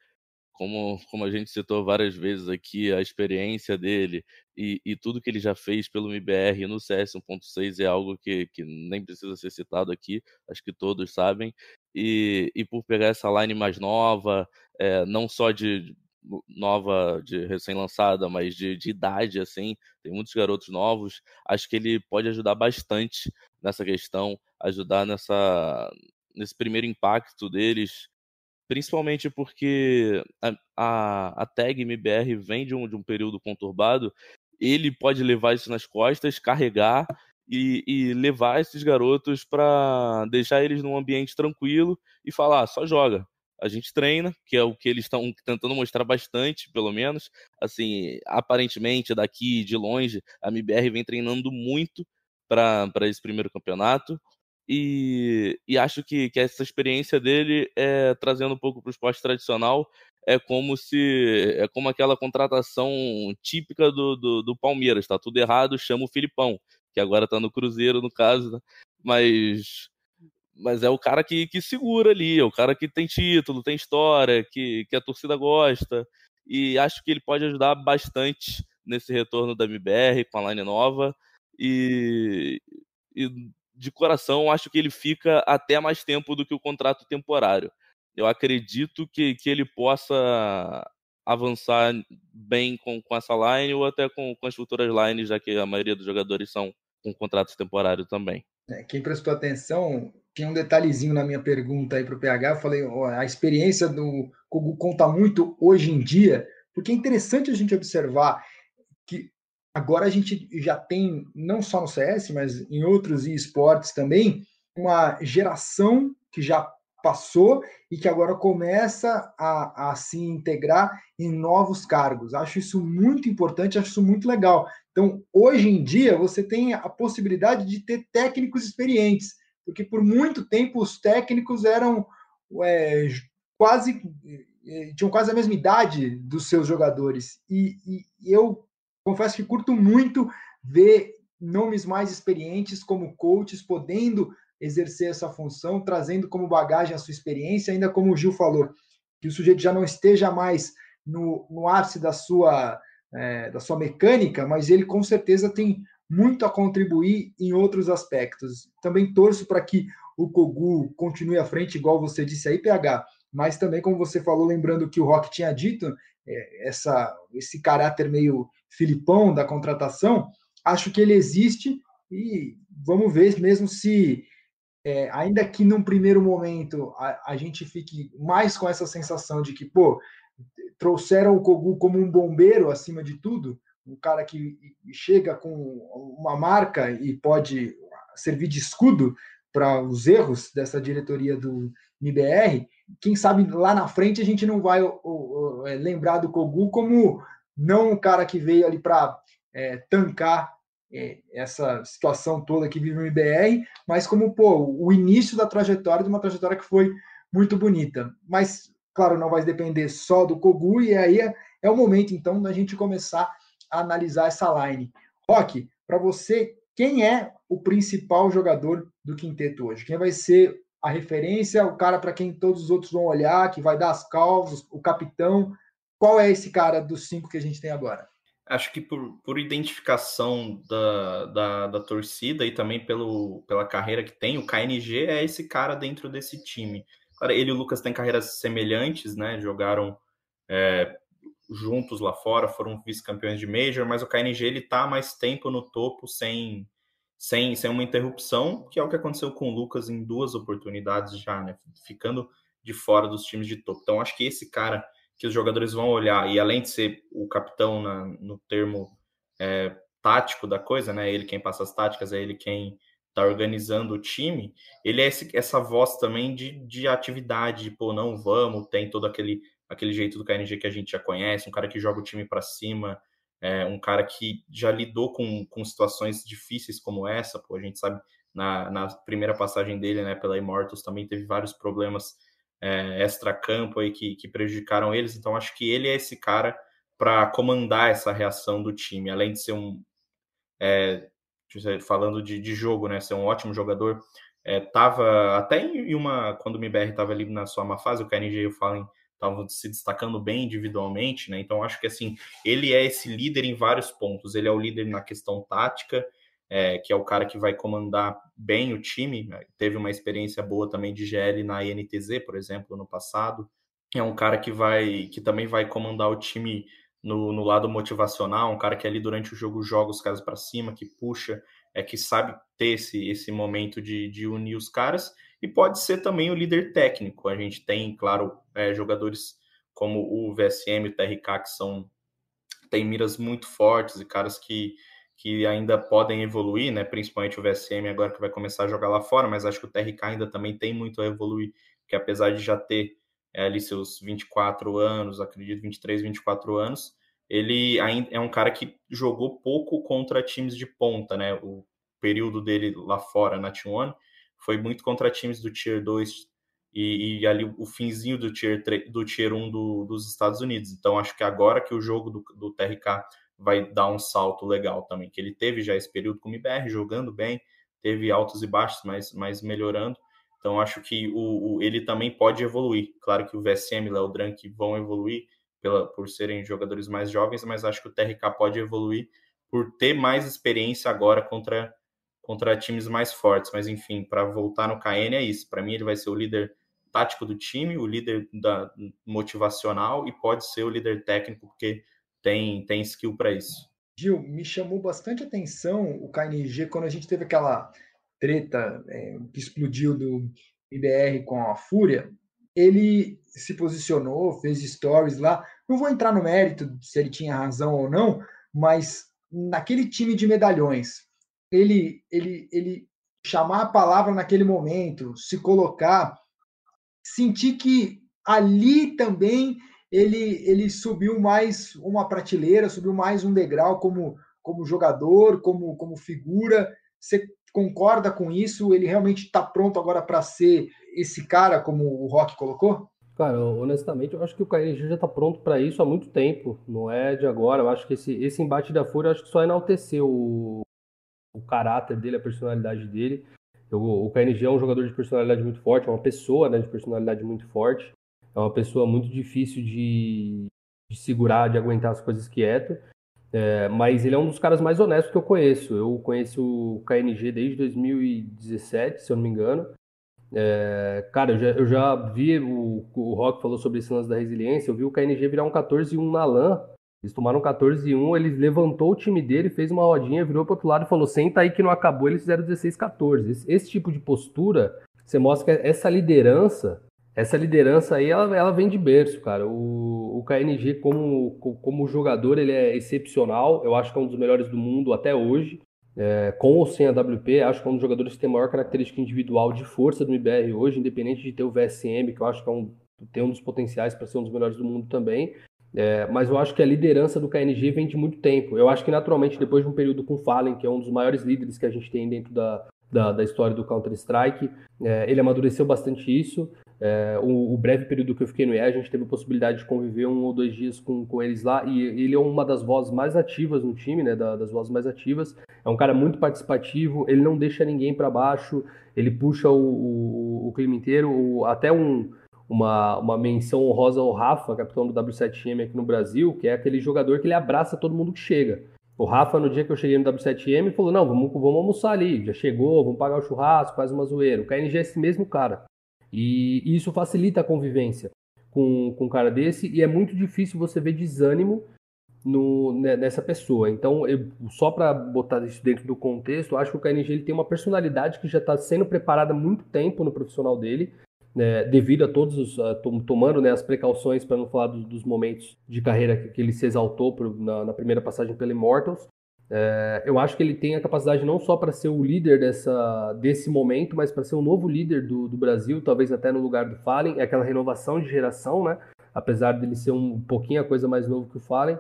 Como, como a gente citou várias vezes aqui, a experiência dele e, e tudo que ele já fez pelo M I B R no C S um ponto seis é algo que, que nem precisa ser citado aqui, acho que todos sabem. E, e por pegar essa line mais nova, é, não só de nova, de recém-lançada, mas de, de idade, assim, tem muitos garotos novos, acho que ele pode ajudar bastante nessa questão, ajudar nessa, nesse primeiro impacto deles. Principalmente porque a, a, a tag M B R vem de um, de um período conturbado, ele pode levar isso nas costas, carregar e, e levar esses garotos para deixar eles num ambiente tranquilo e falar, ah, só joga. A gente treina, que é o que eles estão tentando mostrar bastante, pelo menos. Assim, aparentemente, daqui de longe, a M B R vem treinando muito para esse primeiro campeonato. E, e acho que, que essa experiência dele, é, trazendo um pouco para o esporte tradicional, é como se é como aquela contratação típica do, do, do Palmeiras, tá tudo errado, chama o Filipão, que agora está no Cruzeiro, no caso, né? mas, mas é o cara que, que segura ali, é o cara que tem título, tem história, que, que a torcida gosta, e acho que ele pode ajudar bastante nesse retorno da M B R com a line nova, e... e de coração, acho que ele fica até mais tempo do que o contrato temporário. Eu acredito que, que ele possa avançar bem com, com essa line ou até com, com as futuras lines, já que a maioria dos jogadores são com contrato temporário também. É, quem prestou atenção, tinha um detalhezinho na minha pergunta aí para o P H, eu falei, ó, a experiência do Cogu conta muito hoje em dia, porque é interessante a gente observar que agora a gente já tem, não só no C S, mas em outros esportes também, uma geração que já passou e que agora começa a, a se integrar em novos cargos. Acho isso muito importante, acho isso muito legal. Então, hoje em dia, você tem a possibilidade de ter técnicos experientes, porque por muito tempo os técnicos eram é, quase... tinham quase a mesma idade dos seus jogadores. E, e eu confesso que curto muito ver nomes mais experientes como coaches podendo exercer essa função, trazendo como bagagem a sua experiência, ainda como o Gil falou, que o sujeito já não esteja mais no, no ápice da sua, é, da sua mecânica, mas ele com certeza tem muito a contribuir em outros aspectos. Também torço para que o Cogu continue à frente, igual você disse aí, P H, mas também, como você falou, lembrando que o Roque tinha dito, é, essa, esse caráter meio filipão da contratação, acho que ele existe e vamos ver mesmo se, é, ainda que num primeiro momento a, a gente fique mais com essa sensação de que, pô, trouxeram o Cogu como um bombeiro acima de tudo, um cara que chega com uma marca e pode servir de escudo para os erros dessa diretoria do M I B R, quem sabe lá na frente a gente não vai o, o, o, lembrar do Cogu como não um cara que veio ali para é, tancar é, essa situação toda que vive o M I B R, mas como pô, o início da trajetória, de uma trajetória que foi muito bonita. Mas, claro, não vai depender só do Cogu, e aí é, é o momento, então, da gente começar a analisar essa line. Roque, para você, quem é o principal jogador do quinteto hoje? Quem vai ser a referência, o cara para quem todos os outros vão olhar, que vai dar as calvas, o capitão? Qual é esse cara dos cinco que a gente tem agora? Acho que por, por identificação da, da, da torcida e também pelo, pela carreira que tem, o K N G é esse cara dentro desse time. Ele e o Lucas têm carreiras semelhantes, né? Jogaram é, juntos lá fora, foram vice-campeões de Major, mas o K N G ele tá mais tempo no topo sem... Sem, sem uma interrupção, que é o que aconteceu com o Lucas em duas oportunidades já, né? Ficando de fora dos times de topo. Então, acho que esse cara que os jogadores vão olhar, e além de ser o capitão na, no termo é, tático da coisa, né? Ele quem passa as táticas, é ele quem está organizando o time, ele é esse, essa voz também de, de atividade, de, pô, não vamos, tem todo aquele, aquele jeito do K N G que a gente já conhece, um cara que joga o time para cima, É um cara que já lidou com, com situações difíceis como essa. Pô, a gente sabe, na, na primeira passagem dele, né, pela Immortals, também teve vários problemas é, extra-campo aí que, que prejudicaram eles. Então, acho que ele é esse cara para comandar essa reação do time. Além de ser um... É, falando de, de jogo, né, ser um ótimo jogador, é, tava até em uma... Quando o M I B R estava ali na sua má fase, o K N G e o Fallen estavam se destacando bem individualmente, né? Então acho que assim, ele é esse líder em vários pontos, ele é o líder na questão tática, é, que é o cara que vai comandar bem o time, teve uma experiência boa também de G L na I N T Z, por exemplo, no passado, é um cara que vai, que também vai comandar o time no, no lado motivacional, um cara que ali durante o jogo joga os caras para cima, que puxa, é que sabe ter esse, esse momento de, de unir os caras, e pode ser também o líder técnico. A gente tem, claro, é, jogadores como o V S M e o T R K, que são, tem miras muito fortes e caras que, que ainda podem evoluir, né? Principalmente o V S M agora que vai começar a jogar lá fora, mas acho que o T R K ainda também tem muito a evoluir, porque apesar de já ter é, ali seus vinte e quatro anos, acredito, vinte e três, vinte e quatro anos, ele ainda é um cara que jogou pouco contra times de ponta, né? O período dele lá fora, na T um, foi muito contra times do Tier dois e, e ali o finzinho do Tier três, do Tier um do, dos Estados Unidos. Então, acho que agora que o jogo do, do T R K vai dar um salto legal também, que ele teve já esse período com o M I B R, jogando bem, teve altos e baixos, mas, mas melhorando. Então, acho que o, o, ele também pode evoluir. Claro que o V S M e o Léo D R K vão evoluir pela, por serem jogadores mais jovens, mas acho que o T R K pode evoluir por ter mais experiência agora contra... contra times mais fortes, mas enfim, para voltar no K N é isso, para mim ele vai ser o líder tático do time, o líder da, motivacional e pode ser o líder técnico, porque tem, tem skill para isso. Gil, me chamou bastante atenção o K N G quando a gente teve aquela treta é, que explodiu do M I B R com a Fúria, ele se posicionou, fez stories lá, não vou entrar no mérito se ele tinha razão ou não, mas naquele time de medalhões, Ele, ele, ele chamar a palavra naquele momento, se colocar, senti que ali também ele, ele subiu mais uma prateleira, subiu mais um degrau como, como jogador, como, como figura. Você concorda com isso? Ele realmente está pronto agora para ser esse cara, como o Roque colocou? Cara, honestamente, eu acho que o K N G já está pronto para isso há muito tempo, não é de agora. Eu acho que esse, esse embate da Fúria, eu acho que só enalteceu o, o caráter dele, a personalidade dele. Eu, o K N G é um jogador de personalidade muito forte, é uma pessoa, né, de personalidade muito forte, é uma pessoa muito difícil de, de segurar, de aguentar as coisas quieto, é, mas ele é um dos caras mais honestos que eu conheço. Eu conheço o K N G desde dois mil e dezessete, se eu não me engano. É, cara, eu já, eu já vi o, o Rock falou sobre esse lance da resiliência. Eu vi o K N G virar um quatorze a um na LAN. Eles tomaram quatorze a um, ele levantou o time dele, fez uma rodinha, virou pro outro lado e falou: senta aí que não acabou. Eles fizeram dezesseis a quatorze. Esse, esse tipo de postura, você mostra que essa liderança, essa liderança aí, ela, ela vem de berço, cara. O, o K N G como, como jogador, ele é excepcional. Eu acho que é um dos melhores do mundo até hoje. É, com ou sem a W P, acho que é um dos jogadores que tem a maior característica individual de força do M I B R hoje, independente de ter o V S M, que eu acho que é um, tem um dos potenciais para ser um dos melhores do mundo também. É, mas eu acho que a liderança do K N G vem de muito tempo. Eu acho que, naturalmente, depois de um período com o Fallen, que é um dos maiores líderes que a gente tem dentro da, da, da história do Counter-Strike, é, ele amadureceu bastante isso. É, o, o breve período que eu fiquei no E A, a gente teve a possibilidade de conviver um ou dois dias com, com eles lá, e ele é uma das vozes mais ativas no time, né, da, das vozes mais ativas. É um cara muito participativo, ele não deixa ninguém para baixo, ele puxa o, o, o clima inteiro. O, até um, uma, uma menção honrosa ao Rafa, capitão do W sete M aqui no Brasil, que é aquele jogador que ele abraça todo mundo que chega. O Rafa, no dia que eu cheguei no W sete M, falou: não, vamos, vamos almoçar ali, já chegou, vamos pagar o churrasco, faz uma zoeira. O K N G é esse mesmo cara. E isso facilita a convivência com, com um cara desse, e é muito difícil você ver desânimo no, nessa pessoa. Então, eu, só para botar isso dentro do contexto, eu acho que o K N G ele tem uma personalidade que já está sendo preparada há muito tempo no profissional dele, né, devido a todos os... A, tomando né, as precauções, para não falar dos, dos momentos de carreira que, que ele se exaltou pro, na, na primeira passagem pela Immortals. É, eu acho que ele tem a capacidade não só para ser o líder dessa, desse momento, mas para ser o novo líder do, do Brasil, talvez até no lugar do Fallen. É aquela renovação de geração, né? Apesar dele ser um pouquinho a coisa mais novo que o Fallen,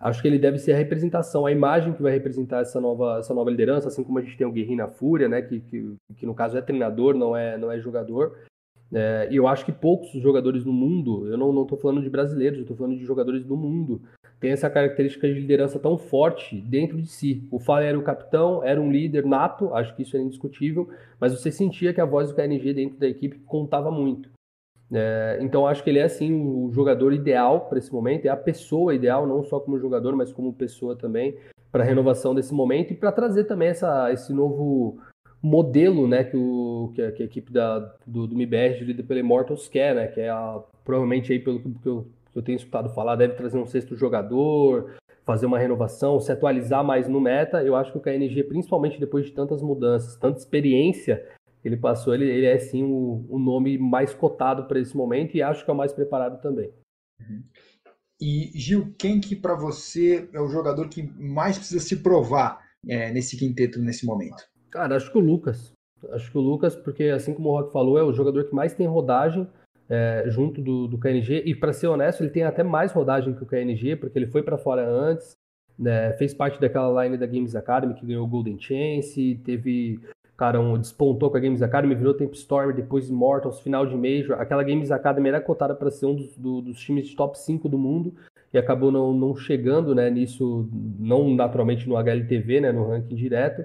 acho que ele deve ser a representação, a imagem que vai representar essa nova, essa nova liderança, assim como a gente tem o Guerrinho na Fúria, né? que, que, que no caso é treinador, não é, não é jogador. É, e eu acho que poucos jogadores no mundo, eu não estou falando de brasileiros, eu estou falando de jogadores do mundo, tem essa característica de liderança tão forte dentro de si. O Fallen era o capitão, era um líder nato, acho que isso era indiscutível, mas você sentia que a voz do K N G dentro da equipe contava muito. É, então acho que ele é assim o jogador ideal para esse momento, é a pessoa ideal, não só como jogador, mas como pessoa também, para a renovação desse momento e para trazer também essa, esse novo modelo, né, que, o, que, a, que a equipe da, do, do M I B R, de pela Immortals, quer, né, que é a, provavelmente, aí, pelo que eu, que eu tenho escutado falar, deve trazer um sexto jogador, fazer uma renovação, se atualizar mais no meta. Eu acho que o K N G, principalmente depois de tantas mudanças, tanta experiência que ele passou, ele, ele é, sim, o, o nome mais cotado para esse momento e acho que é o mais preparado também. Uhum. E, Gil, quem que, para você, é o jogador que mais precisa se provar é, nesse quinteto, nesse momento? Cara, acho que o Lucas. Acho que o Lucas, porque assim como o Roque falou, é o jogador que mais tem rodagem é, junto do, do K N G. E para ser honesto, ele tem até mais rodagem que o K N G, porque ele foi para fora antes, né, fez parte daquela line da Games Academy, que ganhou o Golden Chance, teve... Cara, um, despontou com a Games Academy, virou Temp Storm, depois Immortals, final de Major. Aquela Games Academy era cotada para ser um dos, do, dos times de top cinco do mundo e acabou não, não chegando, né, nisso, não naturalmente no H L T V, né, no ranking direto.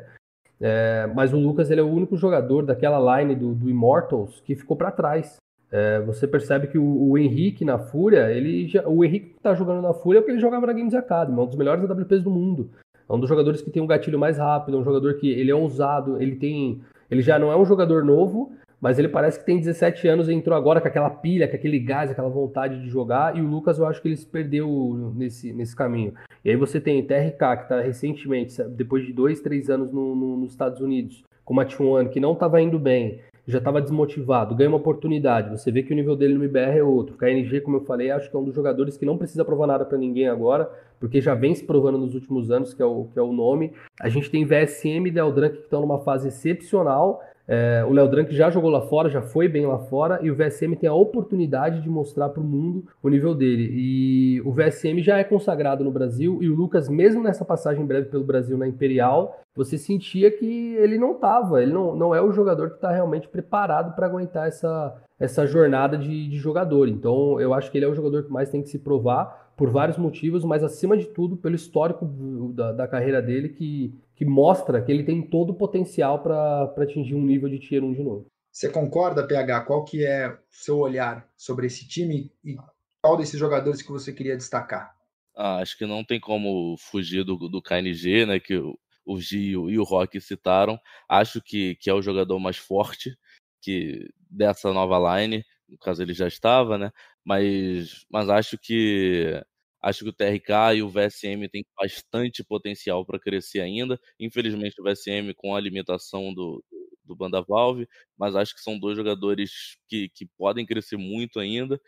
É, mas o Lucas, ele é o único jogador daquela line do, do Immortals que ficou para trás. É, você percebe que o, o Henrique na Fúria, ele já, o Henrique que tá jogando na Fúria é porque ele jogava na Games Academy, é um dos melhores A W Ps do mundo. É um dos jogadores que tem um gatilho mais rápido, é um jogador que ele é ousado, ele tem, ele já não é um jogador novo, mas ele parece que tem dezessete anos e entrou agora com aquela pilha, com aquele gás, aquela vontade de jogar, e o Lucas, eu acho que ele se perdeu nesse, nesse caminho. E aí você tem o T R K, que está recentemente, depois de dois, três anos no, no, nos Estados Unidos, com uma T um, que não estava indo bem, já estava desmotivado, ganha uma oportunidade, você vê que o nível dele no M I B R é outro. O K N G, como eu falei, acho que é um dos jogadores que não precisa provar nada para ninguém agora, porque já vem se provando nos últimos anos, que é o, que é o nome. A gente tem V S M e Léo D R K que estão numa fase excepcional, É, o Léo Drank já jogou lá fora, já foi bem lá fora, e o V S M tem a oportunidade de mostrar para o mundo o nível dele. E o V S M já é consagrado no Brasil, e o Lucas, mesmo nessa passagem breve pelo Brasil na Imperial, você sentia que ele não estava, ele não, não é o jogador que está realmente preparado para aguentar essa, essa jornada de, de jogador. Então eu acho que ele é o jogador que mais tem que se provar, por vários motivos, mas acima de tudo pelo histórico da, da carreira dele, que... que mostra que ele tem todo o potencial para atingir um nível de Tier um de novo. Você concorda, P H? Qual que é o seu olhar sobre esse time e qual desses jogadores que você queria destacar? Ah, acho que não tem como fugir do, do K N G, né, que o, o Gil e o Roque citaram. Acho que, que é o jogador mais forte que, dessa nova line, no caso ele já estava, né? Mas, mas acho que... Acho que o T R K e o V S M têm bastante potencial para crescer ainda. Infelizmente, o V S M com a limitação do, do Banda Valve, mas acho que são dois jogadores que, que podem crescer muito ainda.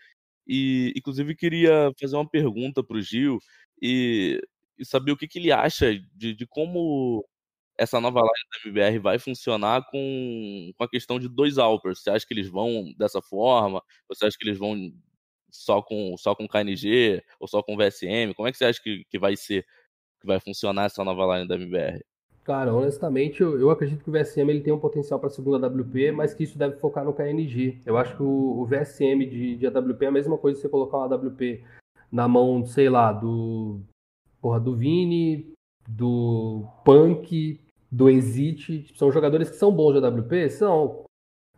E, inclusive, queria fazer uma pergunta para o Gil e, e saber o que, que ele acha de, de como essa nova line da M B R vai funcionar com, com a questão de dois Alpers. Você acha que eles vão dessa forma? Você acha que eles vão... só com, só com K N G ou só com V S M? Como é que você acha que, que vai ser, que vai funcionar essa nova line da M B R? Cara, honestamente, eu, eu acredito que o V S M ele tem um potencial para a segunda A W P, mas que isso deve focar no K N G. Eu acho que o, o V S M de, de A W P é a mesma coisa que você colocar uma A W P na mão, sei lá, do, porra, do Vini, do Punk, do Exit. São jogadores que são bons de A W P? São.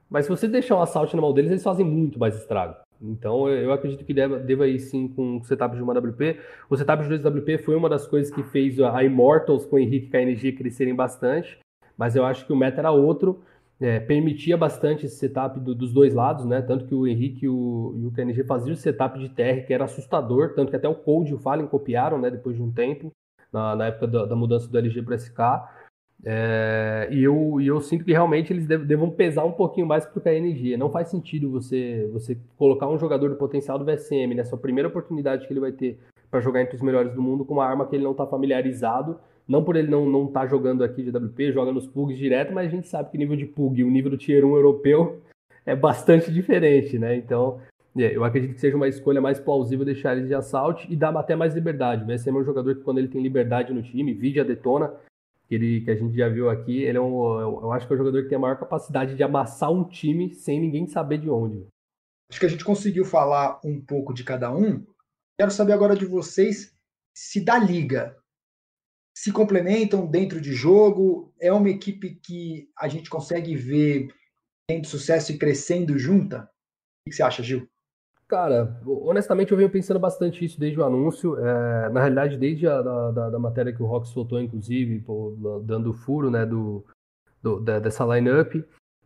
Mas se você deixar um assalto na mão deles, eles fazem muito mais estrago. Então, eu acredito que deva, deva ir sim com o setup de uma A W P. O setup de dois A W P foi uma das coisas que fez a Immortals com o Henrique e K N G crescerem bastante, mas eu acho que o meta era outro, é, permitia bastante esse setup do, dos dois lados, né? Tanto que o Henrique e o, e o K N G faziam o setup de T R, que era assustador, tanto que até o Cold e o Fallen copiaram, né, depois de um tempo, na, na época da, da mudança do L G para S K. É, e, eu, e eu sinto que realmente eles devam pesar um pouquinho mais pro K N G. Não faz sentido você, você colocar um jogador do potencial do V S M nessa primeira oportunidade que ele vai ter para jogar entre os melhores do mundo com uma arma que ele não está familiarizado. Não por ele não não tá jogando aqui de A W P, joga nos P U Gs direto, mas a gente sabe que o nível de P U G e o nível do Tier um europeu é bastante diferente, né? Então é, eu acredito que seja uma escolha mais plausível deixar ele de assalto e dar até mais liberdade. O V S M é um jogador que, quando ele tem liberdade no time, vide a Detona, Que, ele, que a gente já viu aqui, ele é um, eu acho que é o jogador que tem a maior capacidade de amassar um time sem ninguém saber de onde. Acho que a gente conseguiu falar um pouco de cada um. Quero saber agora de vocês se dá liga. Se complementam dentro de jogo? É uma equipe que a gente consegue ver tendo sucesso e crescendo junta? O que você acha, Gil? Cara, honestamente eu venho pensando bastante isso desde o anúncio, é, na realidade desde a da, da, da matéria que o Rox soltou, inclusive, pô, dando furo, né, do, do, da, dessa line-up,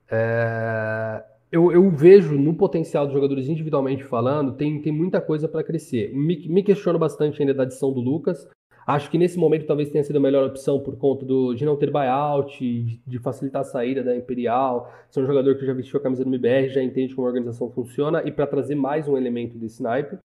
é, eu, eu vejo no potencial dos jogadores individualmente falando, tem, tem muita coisa para crescer. Me, me questiono bastante ainda da adição do Lucas, acho que nesse momento talvez tenha sido a melhor opção por conta do, de não ter buyout, de, de facilitar a saída da Imperial, ser um jogador que já vestiu a camisa do M B R, já entende como a organização funciona, e para trazer mais um elemento desse naipe.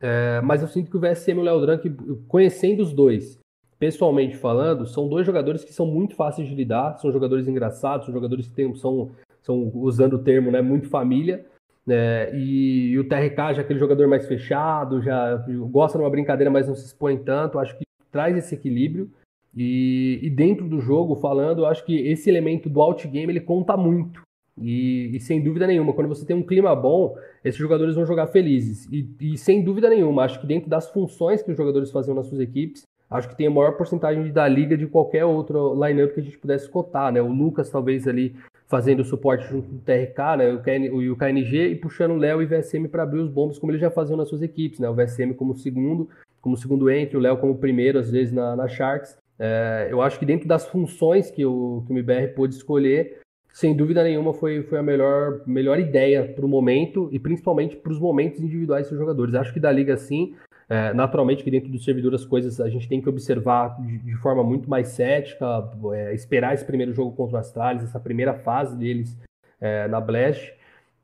É, mas eu sinto que o V S M e o Léo Drank, conhecendo os dois, pessoalmente falando, são dois jogadores que são muito fáceis de lidar, são jogadores engraçados, são jogadores que tem, são, são, usando o termo, né, muito família. É, e, e o T R K já é aquele jogador mais fechado, já gosta de uma brincadeira, mas não se expõe tanto, acho que traz esse equilíbrio, e, e dentro do jogo, falando, eu acho que esse elemento do outgame, ele conta muito, e, e sem dúvida nenhuma, quando você tem um clima bom, esses jogadores vão jogar felizes, e, e sem dúvida nenhuma, acho que dentro das funções que os jogadores faziam nas suas equipes, acho que tem a maior porcentagem da liga de qualquer outro line-up que a gente pudesse cotar, né, o Lucas talvez ali, fazendo o suporte junto do T R K, né, e o K N G, e puxando o Léo e o V S M para abrir os bombos, como eles já faziam nas suas equipes, né, o V S M como segundo, como segundo entry, o Léo como primeiro, às vezes, na, na Sharks. É, eu acho que dentro das funções que o, que o M B R pôde escolher, sem dúvida nenhuma foi, foi a melhor, melhor ideia para o momento, e principalmente para os momentos individuais dos jogadores. Acho que da liga, sim, é, naturalmente que dentro do servidor as coisas a gente tem que observar de, de forma muito mais cética, é, esperar esse primeiro jogo contra o Astralis, essa primeira fase deles é, na Blast,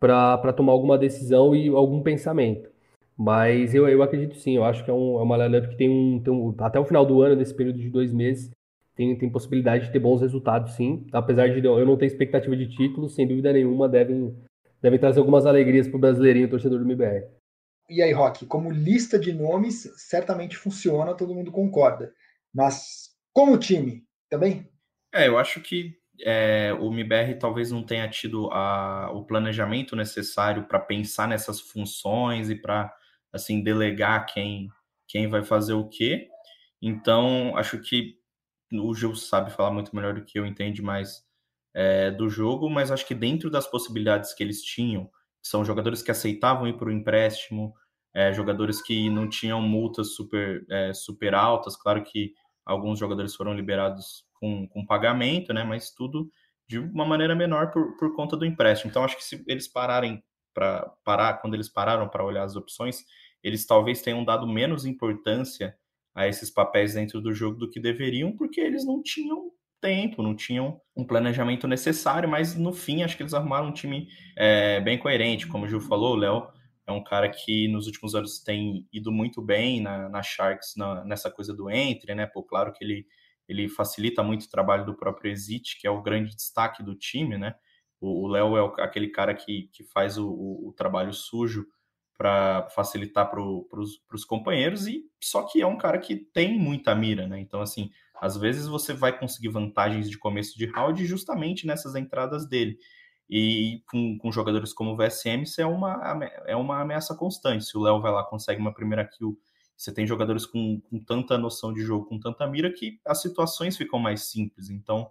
para tomar alguma decisão e algum pensamento. Mas eu, eu acredito sim, eu acho que é, um, é uma lineup que tem um, tem um... Até o final do ano, nesse período de dois meses, tem, tem possibilidade de ter bons resultados, sim. Apesar de eu não ter expectativa de título, sem dúvida nenhuma devem, devem trazer algumas alegrias para o brasileirinho, torcedor do M B R. E aí, Roque, como lista de nomes, certamente funciona, todo mundo concorda. Mas como time, também? Tá é, eu acho que é, o M B R talvez não tenha tido a, o planejamento necessário para pensar nessas funções e para assim, delegar quem, quem vai fazer o quê. Então, acho que o Gil sabe falar muito melhor do que eu, entende mais é, do jogo, mas acho que dentro das possibilidades que eles tinham, são jogadores que aceitavam ir para o empréstimo, é, jogadores que não tinham multas super, é, super altas, claro que alguns jogadores foram liberados com, com pagamento, né, mas tudo de uma maneira menor por, por conta do empréstimo. Então, acho que se eles pararem para parar, quando eles pararam para olhar as opções, eles talvez tenham dado menos importância a esses papéis dentro do jogo do que deveriam, porque eles não tinham tempo, não tinham um planejamento necessário, mas no fim acho que eles arrumaram um time é, bem coerente. Como o Gil falou, o Léo é um cara que nos últimos anos tem ido muito bem na, na Sharks, na, nessa coisa do entre, né? Pô, claro que ele, ele facilita muito o trabalho do próprio Exit, que é o grande destaque do time, né? O Léo é o, aquele cara que, que faz o, o, o trabalho sujo para facilitar para os companheiros, e só que é um cara que tem muita mira, né? Então, assim, às vezes você vai conseguir vantagens de começo de round justamente nessas entradas dele. E com, com jogadores como o V S M, isso é uma, é uma ameaça constante. Se o Léo vai lá e consegue uma primeira kill, você tem jogadores com, com tanta noção de jogo, com tanta mira, que as situações ficam mais simples. Então,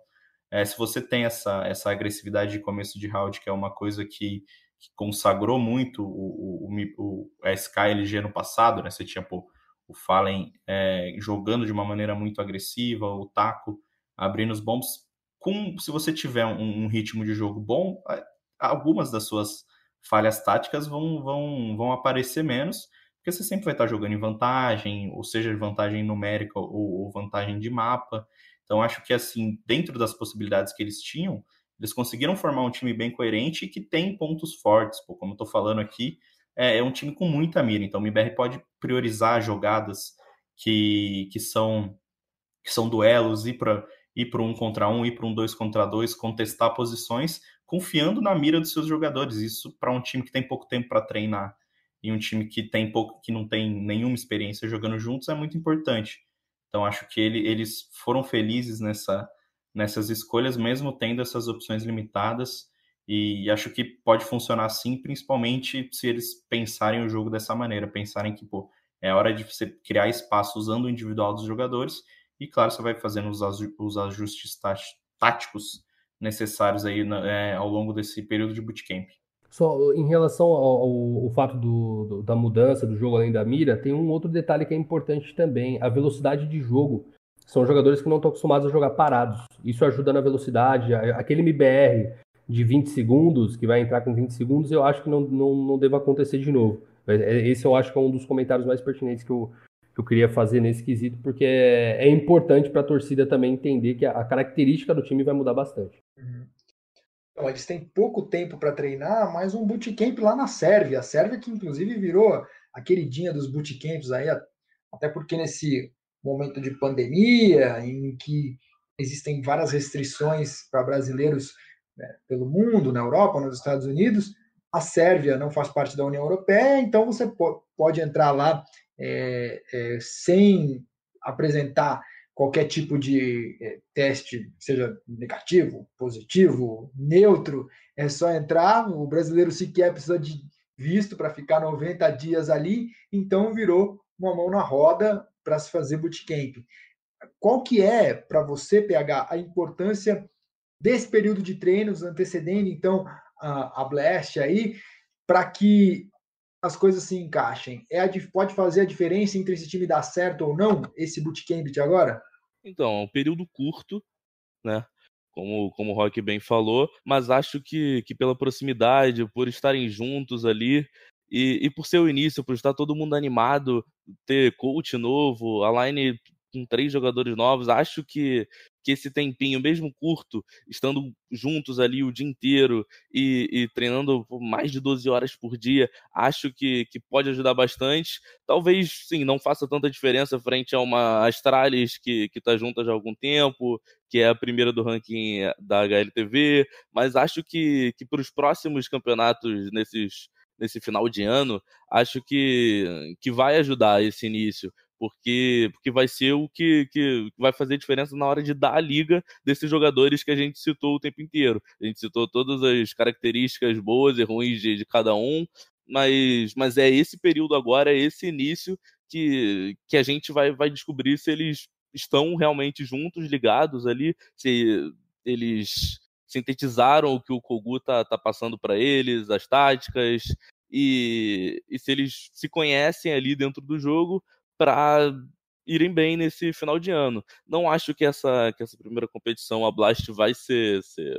é, se você tem essa, essa agressividade de começo de round, que é uma coisa que que consagrou muito o, o, o, a S K L G no passado, né? Você tinha pô, o Fallen é, jogando de uma maneira muito agressiva, o Taco abrindo os bombs. Com, se você tiver um, um ritmo de jogo bom, algumas das suas falhas táticas vão, vão, vão aparecer menos, porque você sempre vai estar jogando em vantagem, ou seja, vantagem numérica ou, ou vantagem de mapa. Então, acho que assim, dentro das possibilidades que eles tinham, eles conseguiram formar um time bem coerente e que tem pontos fortes. Pô, como eu tô falando aqui, é, é um time com muita mira. Então, o M B R pode priorizar jogadas que, que, são, que são duelos, ir para ir para um contra um, ir para um dois contra dois, contestar posições, confiando na mira dos seus jogadores. Isso para um time que tem pouco tempo para treinar e um time que, tem pouco, que não tem nenhuma experiência jogando juntos é muito importante. Então, acho que ele, eles foram felizes nessa... nessas escolhas, mesmo tendo essas opções limitadas, e acho que pode funcionar sim, principalmente se eles pensarem o jogo dessa maneira, pensarem que, pô, é hora de você criar espaço usando o individual dos jogadores, e claro, você vai fazendo os ajustes táticos necessários aí né, ao longo desse período de bootcamp. Só em relação ao, ao, ao fato do, do, da mudança do jogo além da mira, tem um outro detalhe que é importante também, a velocidade de jogo. São jogadores que não estão acostumados a jogar parados. Isso ajuda na velocidade. Aquele M B R de vinte segundos, que vai entrar com vinte segundos, eu acho que não, não, não deva acontecer de novo. Esse eu acho que é um dos comentários mais pertinentes que eu, que eu queria fazer nesse quesito, porque é, é importante para a torcida também entender que a, a característica do time vai mudar bastante. Uhum. Então, eles têm pouco tempo para treinar, mas um bootcamp lá na Sérvia. A Sérvia que, inclusive, virou a queridinha dos bootcamps aí, até porque nesse momento de pandemia, em que existem várias restrições para brasileiros né, pelo mundo, na Europa, nos Estados Unidos, a Sérvia não faz parte da União Europeia, então você pode entrar lá é, é, sem apresentar qualquer tipo de é, teste, seja negativo, positivo, neutro, é só entrar, o brasileiro sequer precisa de visto para ficar noventa dias ali, então virou uma mão na roda para se fazer bootcamp. Qual que é, para você, P H, a importância desse período de treinos, antecedendo, então, a, a Blast aí, para que as coisas se encaixem? É a, pode fazer a diferença entre esse time dar certo ou não, esse bootcamp de agora? Então, é um período curto, né? Como, como o Roque bem falou, mas acho que, que pela proximidade, por estarem juntos ali, E, e por ser o início, por estar todo mundo animado, ter coach novo, a line com três jogadores novos, acho que, que esse tempinho, mesmo curto, estando juntos ali o dia inteiro e, e treinando por mais de doze horas por dia, acho que, que pode ajudar bastante. Talvez, sim, não faça tanta diferença frente a uma Astralis que está junta já há algum tempo, que é a primeira do ranking da H L T V, mas acho que, que para os próximos campeonatos nesses, nesse final de ano, acho que, que vai ajudar esse início, porque, porque vai ser o que, que vai fazer diferença na hora de dar a liga desses jogadores que a gente citou o tempo inteiro. A gente citou todas as características boas e ruins de, de cada um, mas, mas é esse período agora, é esse início que, que a gente vai, vai descobrir se eles estão realmente juntos, ligados ali, se eles sintetizaram o que o Cogu tá, tá passando para eles, as táticas, e, e se eles se conhecem ali dentro do jogo para irem bem nesse final de ano. Não acho que essa, que essa primeira competição, a Blast, vai ser, ser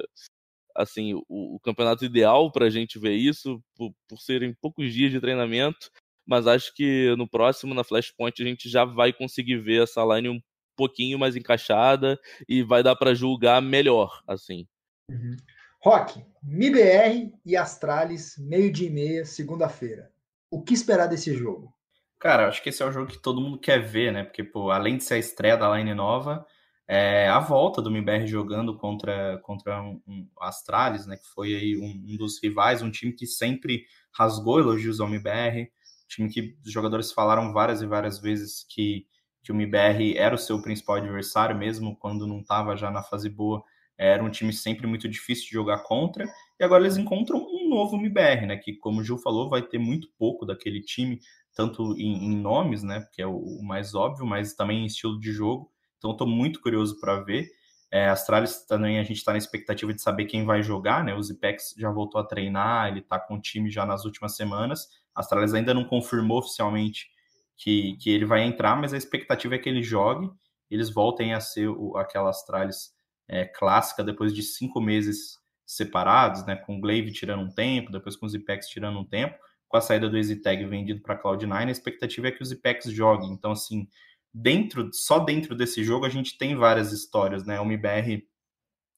assim, o, o campeonato ideal para a gente ver isso, por, por serem poucos dias de treinamento, mas acho que no próximo, na Flashpoint, a gente já vai conseguir ver essa line um pouquinho mais encaixada e vai dar para julgar melhor, assim. Uhum. Roque, M I B R e Astralis, meio-dia e meia, segunda-feira. O que esperar desse jogo? Cara, acho que esse é o jogo que todo mundo quer ver, né? Porque, pô, além de ser a estreia da line nova, é a volta do M I B R jogando contra, contra um, um Astralis, né? Que foi aí um, um dos rivais, um time que sempre rasgou elogios ao M I B R, time que os jogadores falaram várias e várias vezes que, que o M I B R era o seu principal adversário, mesmo quando não estava já na fase boa. Era um time sempre muito difícil de jogar contra, e agora eles encontram um novo M I B R, né, que, como o Gil falou, vai ter muito pouco daquele time, tanto em, em nomes, né, porque é o, o mais óbvio, mas também em estilo de jogo, então eu tô muito curioso para ver. É, Astralis também a gente está na expectativa de saber quem vai jogar, né, o Zipex já voltou a treinar, ele tá com o time já nas últimas semanas, a Astralis ainda não confirmou oficialmente que, que ele vai entrar, mas a expectativa é que ele jogue, eles voltem a ser o, aquela Astralis É, clássica, depois de cinco meses separados, né, com o Glaive tirando um tempo, depois com o Zipex tirando um tempo, com a saída do EasyTag vendido para a Cloud nine, a expectativa é que o Zipex jogue. Então, assim, dentro, só dentro desse jogo a gente tem várias histórias, né, o M I B R,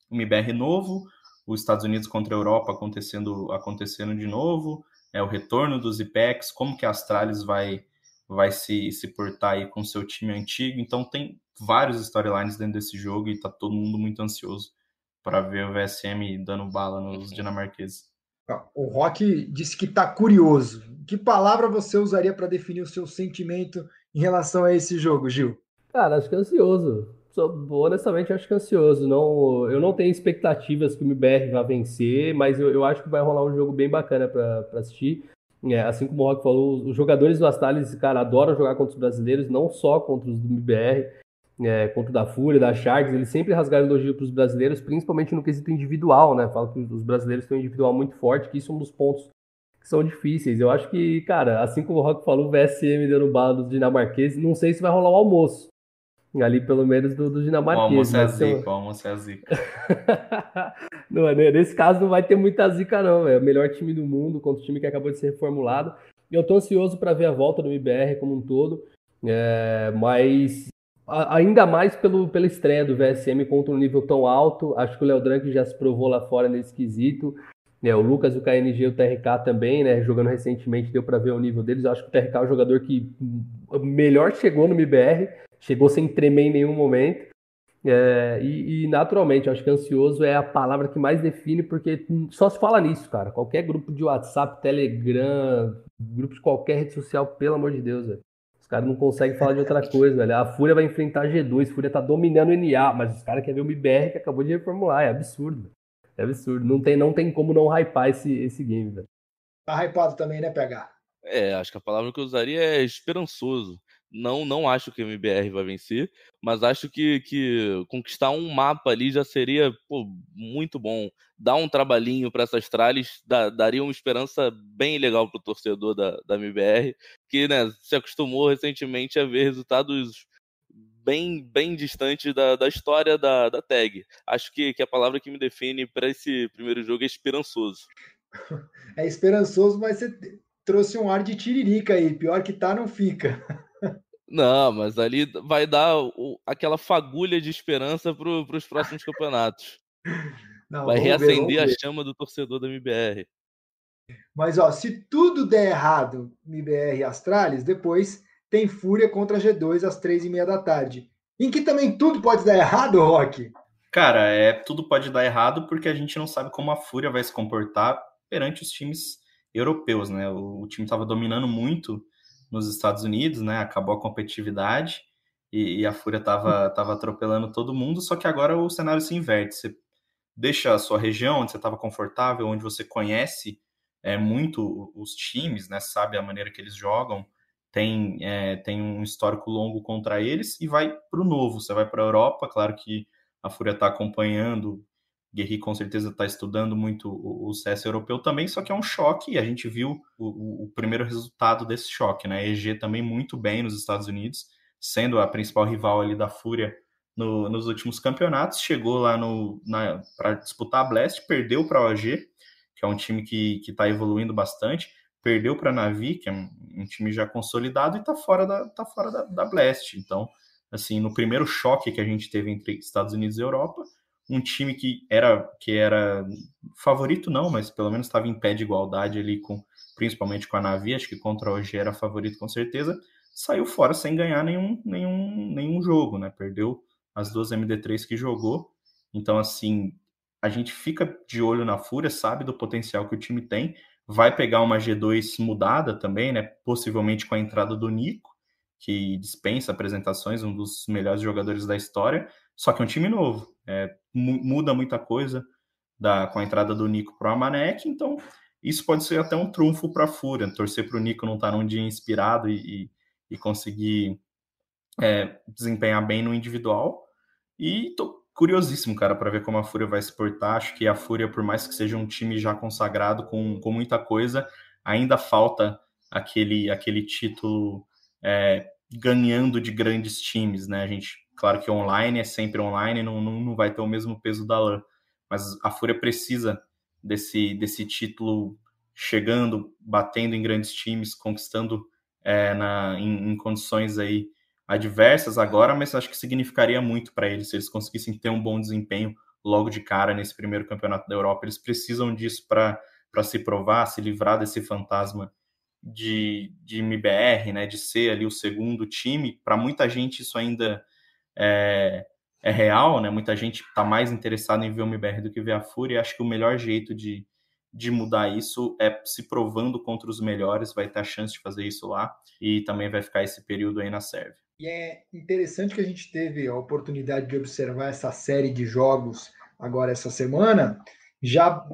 o M I B R novo, os Estados Unidos contra a Europa acontecendo, acontecendo de novo, é, o retorno do Zipex, como que a Astralis vai, vai se, se portar aí com seu time antigo, então tem vários storylines dentro desse jogo e tá todo mundo muito ansioso para ver o V S M dando bala nos dinamarqueses. O Roque disse que tá curioso. Que palavra você usaria para definir o seu sentimento em relação a esse jogo, Gil? Cara, acho que é ansioso. Honestamente, acho que é ansioso. Não, eu não tenho expectativas que o M I B R vai vencer, mas eu, eu acho que vai rolar um jogo bem bacana para assistir. É, assim como o Roque falou, os jogadores do Astralis, cara, adoram jogar contra os brasileiros, não só contra os do M I B R, É, contra o da FURIA, da Sharks, eles sempre rasgaram elogio para os brasileiros, principalmente no quesito individual, né? Falo que os brasileiros têm um individual muito forte, que isso é um dos pontos que são difíceis. Eu acho que, cara, assim como o Roque falou, o V S M dando bala dos dinamarqueses, não sei se vai rolar o almoço ali, pelo menos, dos do dinamarqueses. O almoço é zica, o almoço é zica. Não, nesse caso não vai ter muita zica, não. É o melhor time do mundo contra o time que acabou de ser reformulado. Eu tô ansioso para ver a volta do M I B R como um todo, é, mas... ainda mais pelo, pela estreia do V S M contra um nível tão alto. Acho que o Léo D R K já se provou lá fora nesse quesito. É, o Lucas, o K N G e o T R K também, né? Jogando recentemente, deu para ver o nível deles. Eu acho que o T R K é o jogador que melhor chegou no M I B R. Chegou sem tremer em nenhum momento. É, e, e, naturalmente, acho que ansioso é a palavra que mais define, porque só se fala nisso, cara. Qualquer grupo de WhatsApp, Telegram, grupo de qualquer rede social, pelo amor de Deus, velho. Os caras não conseguem falar de outra coisa, velho. A Fúria vai enfrentar a G dois, a Fúria tá dominando o N A, mas os caras querem ver o M I B R que acabou de reformular. É absurdo. É absurdo. Não tem, não tem como não hypar esse, esse game, velho. Tá hypado também, né, P H? É, acho que a palavra que eu usaria é esperançoso. Não, não acho que o M I B R vai vencer, mas acho que, que conquistar um mapa ali já seria, pô, muito bom. Dar um trabalhinho para essas tralhas da, daria uma esperança bem legal para o torcedor da, da M I B R, que, né, se acostumou recentemente a ver resultados bem, bem distantes da, da história da, da tag. Acho que, que a palavra que me define para esse primeiro jogo é esperançoso. É esperançoso, mas você trouxe um ar de tiririca aí. Pior que tá, não fica. Não, mas ali vai dar o, aquela fagulha de esperança para os próximos campeonatos. Não, vai reacender ver, a chama do torcedor da M B R. Mas, ó, se tudo der errado, M B R e Astralis, depois tem Fúria contra a G dois às três e meia da tarde. Em que também tudo pode dar errado, Roque? Cara, é, tudo pode dar errado porque a gente não sabe como a Fúria vai se comportar perante os times europeus, né? O, o time estava dominando muito nos Estados Unidos, né? Acabou a competitividade e, e a Fúria estava tava atropelando todo mundo, só que agora o cenário se inverte. Você deixa a sua região, onde você estava confortável, onde você conhece é, muito os times, né? Sabe a maneira que eles jogam, tem, é, tem um histórico longo contra eles e vai para o novo. Você vai para a Europa, claro que a Fúria está acompanhando, Guerri com certeza está estudando muito o C S europeu também, só que é um choque, e a gente viu o, o, o primeiro resultado desse choque, né? A E G também muito bem nos Estados Unidos, sendo a principal rival ali da Fúria no, nos últimos campeonatos, chegou lá para disputar a Blast, perdeu para a O G, que é um time que está evoluindo bastante, perdeu para a Navi, que é um, um time já consolidado, e está fora, da, tá fora da, da Blast. Então, assim, no primeiro choque que a gente teve entre Estados Unidos e Europa, um time que era, que era favorito não, mas pelo menos estava em pé de igualdade ali, com, principalmente com a Navi, acho que contra a O G era favorito com certeza, saiu fora sem ganhar nenhum, nenhum, nenhum jogo, né? Perdeu as duas M D três que jogou, então assim, a gente fica de olho na Fúria, sabe do potencial que o time tem, vai pegar uma G dois mudada também, né? Possivelmente com a entrada do Nico, que dispensa apresentações, um dos melhores jogadores da história, só que é um time novo, é, muda muita coisa da, com a entrada do Nico para o Amanek, então isso pode ser até um trunfo para a Fúria, torcer para o Nico não estar num dia inspirado e, e, e conseguir é, desempenhar bem no individual, e tô curiosíssimo, cara, para ver como a Fúria vai se portar. Acho que a Fúria, por mais que seja um time já consagrado com, com muita coisa, ainda falta aquele, aquele título é, ganhando de grandes times, né, a gente... Claro que online é sempre online, não, não, não vai ter o mesmo peso da LAN. Mas a Fúria precisa desse, desse título chegando, batendo em grandes times, conquistando é, na, em, em condições aí adversas agora, mas acho que significaria muito para eles se eles conseguissem ter um bom desempenho logo de cara nesse primeiro campeonato da Europa. Eles precisam disso para se provar, se livrar desse fantasma de, de M B R, né, de ser ali o segundo time. Para muita gente isso ainda... É, é real, né? Muita gente está mais interessada em ver o M B R do que ver a Fúria, e acho que o melhor jeito de, de mudar isso é se provando contra os melhores, vai ter a chance de fazer isso lá, e também vai ficar esse período aí na Sérvia. E é interessante que a gente teve a oportunidade de observar essa série de jogos agora essa semana, já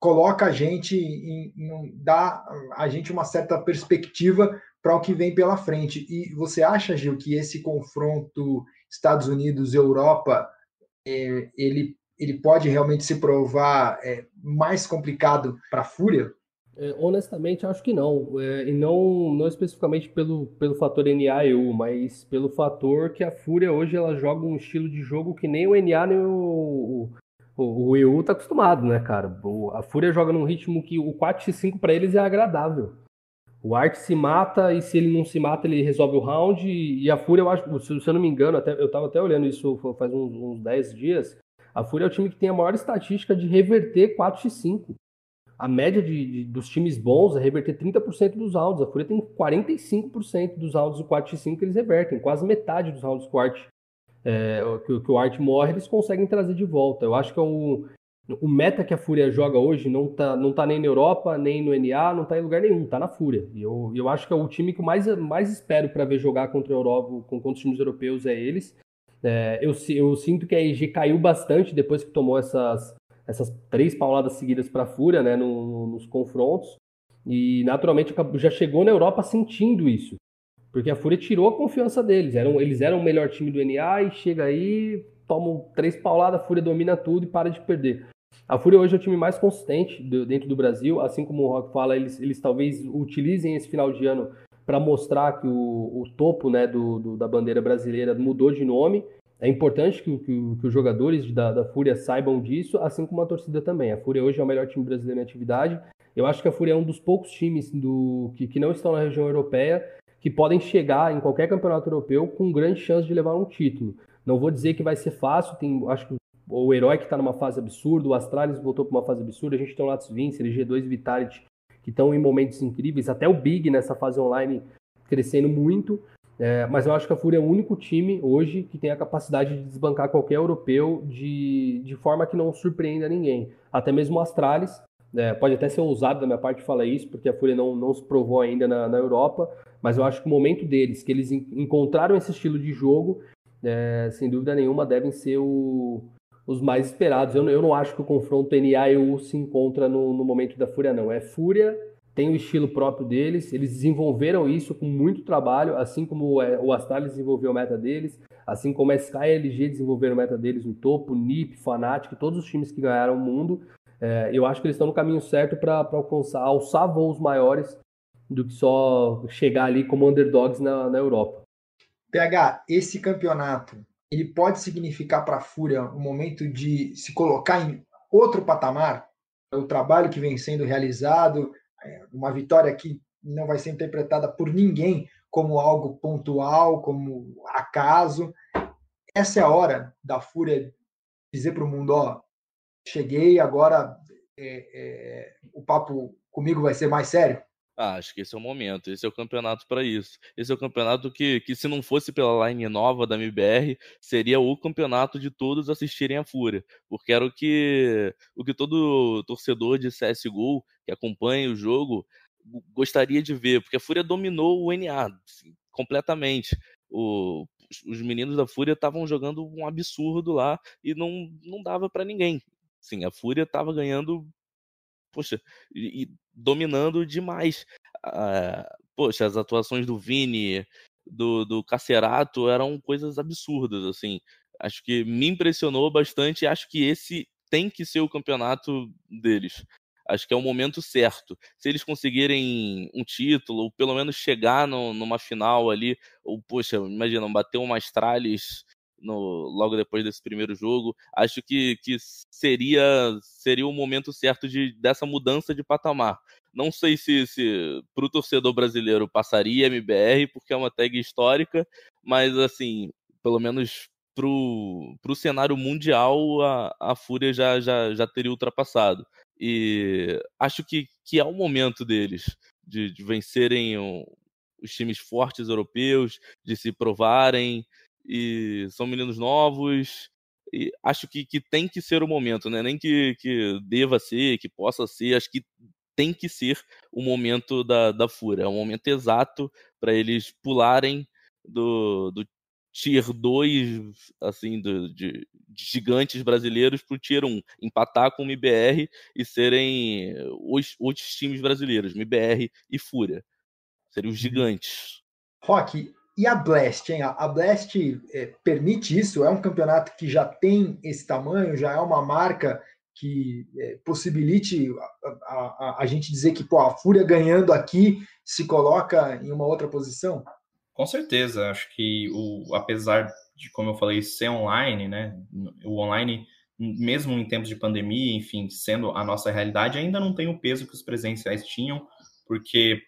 coloca a gente, em, em, dá a gente uma certa perspectiva para o que vem pela frente. E você acha, Gil, que esse confronto Estados Unidos, Europa, é, ele, ele pode realmente se provar é, mais complicado para a Fúria? É, honestamente, acho que não. É, e não, não especificamente pelo, pelo fator N A E U, mas pelo fator que a Fúria hoje ela joga um estilo de jogo que nem o N A nem o, o, o E U está acostumado, né, cara? O, a Fúria joga num ritmo que o quatro a cinco para eles é agradável. O Art se mata, e se ele não se mata, ele resolve o round, e a Fúria, eu acho, se eu não me engano, até, eu estava até olhando isso faz uns, uns dez dias, a Fúria é o time que tem a maior estatística de reverter quatro a cinco. A média de, de, dos times bons é reverter trinta por cento dos rounds, a Fúria tem quarenta e cinco por cento dos rounds do quatro a cinco que eles revertem, quase metade dos rounds que o Art, é, que, que o Art morre, eles conseguem trazer de volta. Eu acho que é o... O meta que a Fúria joga hoje não tá, não tá nem na Europa, nem no N A, não tá em lugar nenhum, tá na Fúria. E eu, eu acho que é o time que eu mais, mais espero para ver jogar contra a Europa, contra os times europeus, é eles. É, eu, eu sinto que a E G caiu bastante depois que tomou essas, essas três pauladas seguidas para a Fúria, né, no, nos confrontos. E, naturalmente, já chegou na Europa sentindo isso. Porque a Fúria tirou a confiança deles. Eram, eles eram o melhor time do N A e chega aí, toma três pauladas, a Fúria domina tudo e para de perder. A Fúria hoje é o time mais consistente dentro do Brasil, assim como o Roque fala, eles, eles talvez utilizem esse final de ano para mostrar que o, o topo, né, do, do, da bandeira brasileira mudou de nome. É importante que, que, que os jogadores da, da Fúria saibam disso, assim como a torcida também. A Fúria hoje é o melhor time brasileiro em atividade. Eu acho que a Fúria é um dos poucos times do, que, que não estão na região europeia, que podem chegar em qualquer campeonato europeu com grande chance de levar um título. Não vou dizer que vai ser fácil, tem, acho que o Herói que está numa fase absurda, o Astralis voltou para uma fase absurda, a gente tem o Latus Vinci, G dois e Vitality, que estão em momentos incríveis, até o Big nessa fase online crescendo muito, é, mas eu acho que a FURIA é o único time hoje que tem a capacidade de desbancar qualquer europeu de, de forma que não surpreenda ninguém. Até mesmo o Astralis, é, pode até ser ousado da minha parte falar isso, porque a FURIA não, não se provou ainda na, na Europa, mas eu acho que o momento deles, que eles encontraram esse estilo de jogo, é, sem dúvida nenhuma devem ser o, os mais esperados. Eu, eu não acho que o confronto N A e U se encontra no, no momento da FURIA, não. É FURIA, tem o estilo próprio deles, eles desenvolveram isso com muito trabalho, assim como é, o Astralis desenvolveu o meta deles, assim como a S K e a L G desenvolveram o meta deles no topo, N I P, Fnatic, todos os times que ganharam o mundo. É, eu acho que eles estão no caminho certo para alcançar, alçar voos maiores do que só chegar ali como underdogs na, na Europa. P H, esse campeonato, ele pode significar para a FURIA um momento de se colocar em outro patamar? O trabalho que vem sendo realizado, uma vitória que não vai ser interpretada por ninguém como algo pontual, como acaso. Essa é a hora da FURIA dizer para o mundo, ó, cheguei, agora é, é, o papo comigo vai ser mais sério? Ah, acho que esse é o momento, esse é o campeonato para isso. Esse é o campeonato que, que, se não fosse pela line nova da M I B R, seria o campeonato de todos assistirem a FURIA, porque era o que, o que todo torcedor de C S G O que acompanha o jogo gostaria de ver, porque a FURIA dominou o N A assim, completamente. O, os meninos da FURIA estavam jogando um absurdo lá e não, não dava para ninguém. Sim, a FURIA estava ganhando... Poxa, e dominando demais. Ah, poxa, as atuações do Vini, do, do Cacerato eram coisas absurdas, assim. Acho que me impressionou bastante e acho que esse tem que ser o campeonato deles. Acho que é o momento certo. Se eles conseguirem um título, ou pelo menos chegar no, numa final ali, ou, poxa, imagina, bater uma Astralis No, logo depois desse primeiro jogo, acho que, que seria, seria o momento certo de, dessa mudança de patamar. Não sei se, se para o torcedor brasileiro passaria M B R, porque é uma tag histórica, mas assim, pelo menos para o cenário mundial, a, a FURIA já, já, já teria ultrapassado. E acho que, que é o momento deles, de, de vencerem o, os times fortes europeus, de se provarem, e são meninos novos e acho que, que tem que ser o momento, né? Nem que, que deva ser, que possa ser, acho que tem que ser o momento da, da FURIA, é o momento exato para eles pularem do, do Tier dois assim, do, de, de gigantes brasileiros para o Tier um, empatar com o M I B R e serem os, os times brasileiros, M I B R e FURIA, seriam os gigantes. Roque, e a Blast, hein? A Blast é, permite isso? É um campeonato que já tem esse tamanho, já é uma marca que é, possibilite a, a, a, a gente dizer que pô, a FURIA ganhando aqui se coloca em uma outra posição? Com certeza, acho que o, apesar de, como eu falei, ser online, né? O online, mesmo em tempos de pandemia, enfim, sendo a nossa realidade, ainda não tem o peso que os presenciais tinham, porque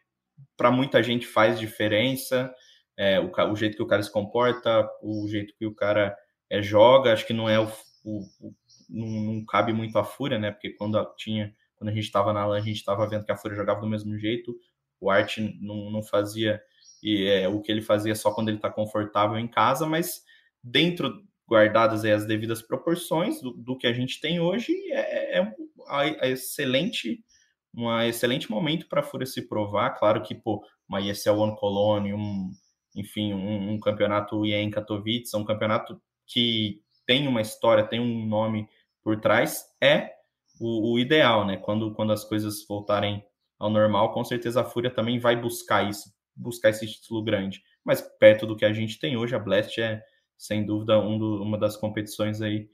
para muita gente faz diferença. É, o, o jeito que o cara se comporta, o jeito que o cara é, joga, acho que não é o, o, o não, não cabe muito a FURIA, né? Porque quando a, tinha, quando a gente estava na LAN, a gente estava vendo que a FURIA jogava do mesmo jeito, o Art não, não fazia e é, o que ele fazia só quando ele está confortável em casa, mas dentro, guardadas aí as devidas proporções do, do que a gente tem hoje, é, é, é excelente, um excelente momento para a FURIA se provar. Claro que pô, uma E S L One Cologne, um enfim, um, um campeonato I E M Katowice, um campeonato que tem uma história, tem um nome por trás, é o, o ideal, né? Quando, quando as coisas voltarem ao normal, com certeza a FURIA também vai buscar isso, buscar esse título grande. Mas perto do que a gente tem hoje, a Blast é, sem dúvida, um do, uma das competições aí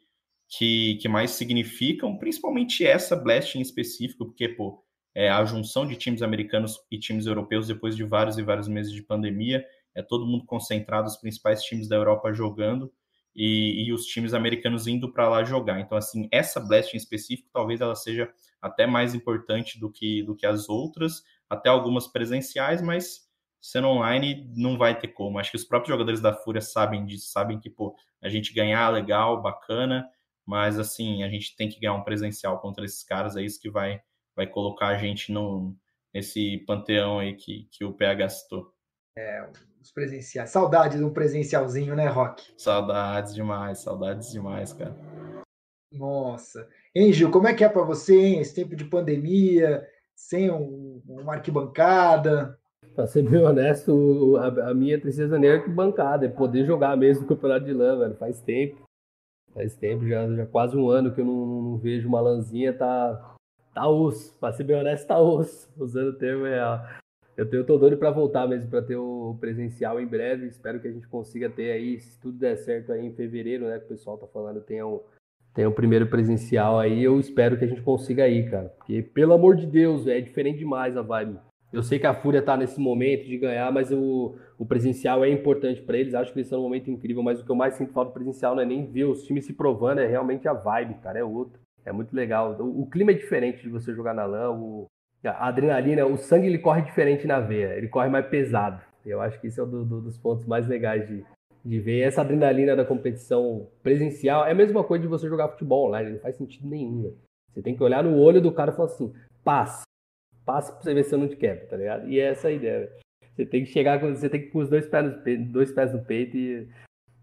que, que mais significam, principalmente essa Blast em específico, porque, pô, é a junção de times americanos e times europeus depois de vários e vários meses de pandemia, é todo mundo concentrado, os principais times da Europa jogando e, e os times americanos indo para lá jogar. Então, assim, essa Blast em específico, talvez ela seja até mais importante do que, do que as outras, até algumas presenciais, mas sendo online não vai ter como. Acho que os próprios jogadores da Fúria sabem disso, sabem que, pô, a gente ganhar legal, bacana, mas, assim, a gente tem que ganhar um presencial contra esses caras, é isso que vai, vai colocar a gente no, nesse panteão aí que, que o P H citou. É, os presenciais. Saudades de um presencialzinho, né, Roque? Saudades demais, saudades demais, cara. Nossa. Hein, Gil, como é que é pra você, hein, esse tempo de pandemia, sem um, uma arquibancada... Pra ser bem honesto, a minha tristeza nem é arquibancada, é poder jogar mesmo o campeonato de LAN, velho. Faz tempo. Faz tempo, já, já quase um ano que eu não, não vejo uma LANzinha, tá, tá osso. Pra ser bem honesto, tá osso. Usando o termo real. Eu, eu tô doido pra voltar mesmo, pra ter o presencial em breve. Espero que a gente consiga ter aí, se tudo der certo aí em fevereiro, né, que o pessoal tá falando, tenha um, tenha um primeiro presencial aí. Eu espero que a gente consiga aí, cara. Porque, pelo amor de Deus, véio, é diferente demais a vibe. Eu sei que a Fúria tá nesse momento de ganhar, mas o, o presencial é importante para eles. Acho que eles são um momento incrível, mas o que eu mais sinto falta do presencial não é nem ver os times se provando, é realmente a vibe, cara, é outra. É muito legal. O, o clima é diferente de você jogar na LAN, o, a adrenalina, o sangue ele corre diferente na veia, ele corre mais pesado. Eu acho que esse é um do, do, dos pontos mais legais de, de ver. Essa adrenalina da competição presencial é a mesma coisa de você jogar futebol online, não faz sentido nenhum. Né? Você tem que olhar no olho do cara e falar assim, passa. Passa pra você ver se eu não te quebro, tá ligado? E essa é a ideia, velho. Você tem que chegar, você tem que ir com os dois pés no peito, dois pés no peito e,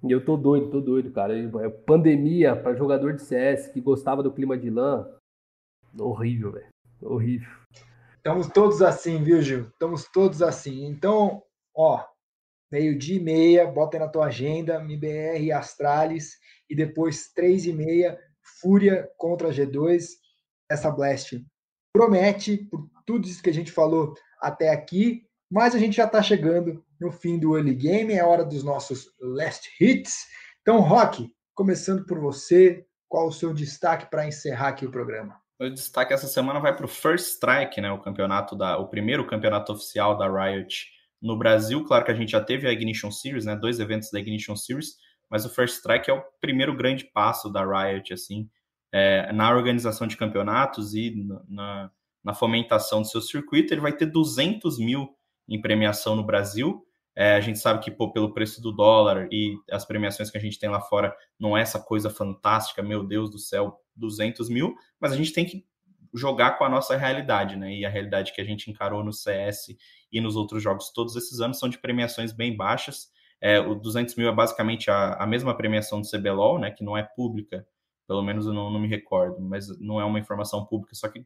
e eu tô doido, tô doido, cara. Eu, pandemia pra jogador de C S que gostava do clima de LAN, horrível, velho. Horrível. Estamos todos assim, viu, Gil? Estamos todos assim. Então, ó, meio-dia e meia, bota aí na tua agenda, M I B R e Astralis, e depois três e meia, Fúria contra G dois, essa Blast promete por tudo isso que a gente falou até aqui, mas a gente já está chegando no fim do Early Game, é hora dos nossos Last Hits. Então, Roque, começando por você, qual o seu destaque para encerrar aqui o programa? O destaque essa semana vai para o First Strike, né, o campeonato da, o primeiro campeonato oficial da Riot no Brasil. Claro que a gente já teve a Ignition Series, né, dois eventos da Ignition Series, mas o First Strike é o primeiro grande passo da Riot, assim, É, na organização de campeonatos e na, na fomentação do seu circuito. Ele vai ter duzentos mil em premiação no Brasil. É, a gente sabe que, pô, pelo preço do dólar e as premiações que a gente tem lá fora, não é essa coisa fantástica, meu Deus do céu, duzentos mil, mas a gente tem que jogar com a nossa realidade, né? E a realidade que a gente encarou no C S e nos outros jogos todos esses anos são de premiações bem baixas. É, o duzentos mil é basicamente a, a mesma premiação do C B LOL, né? Que não é pública, pelo menos eu não, não me recordo, mas não é uma informação pública, só que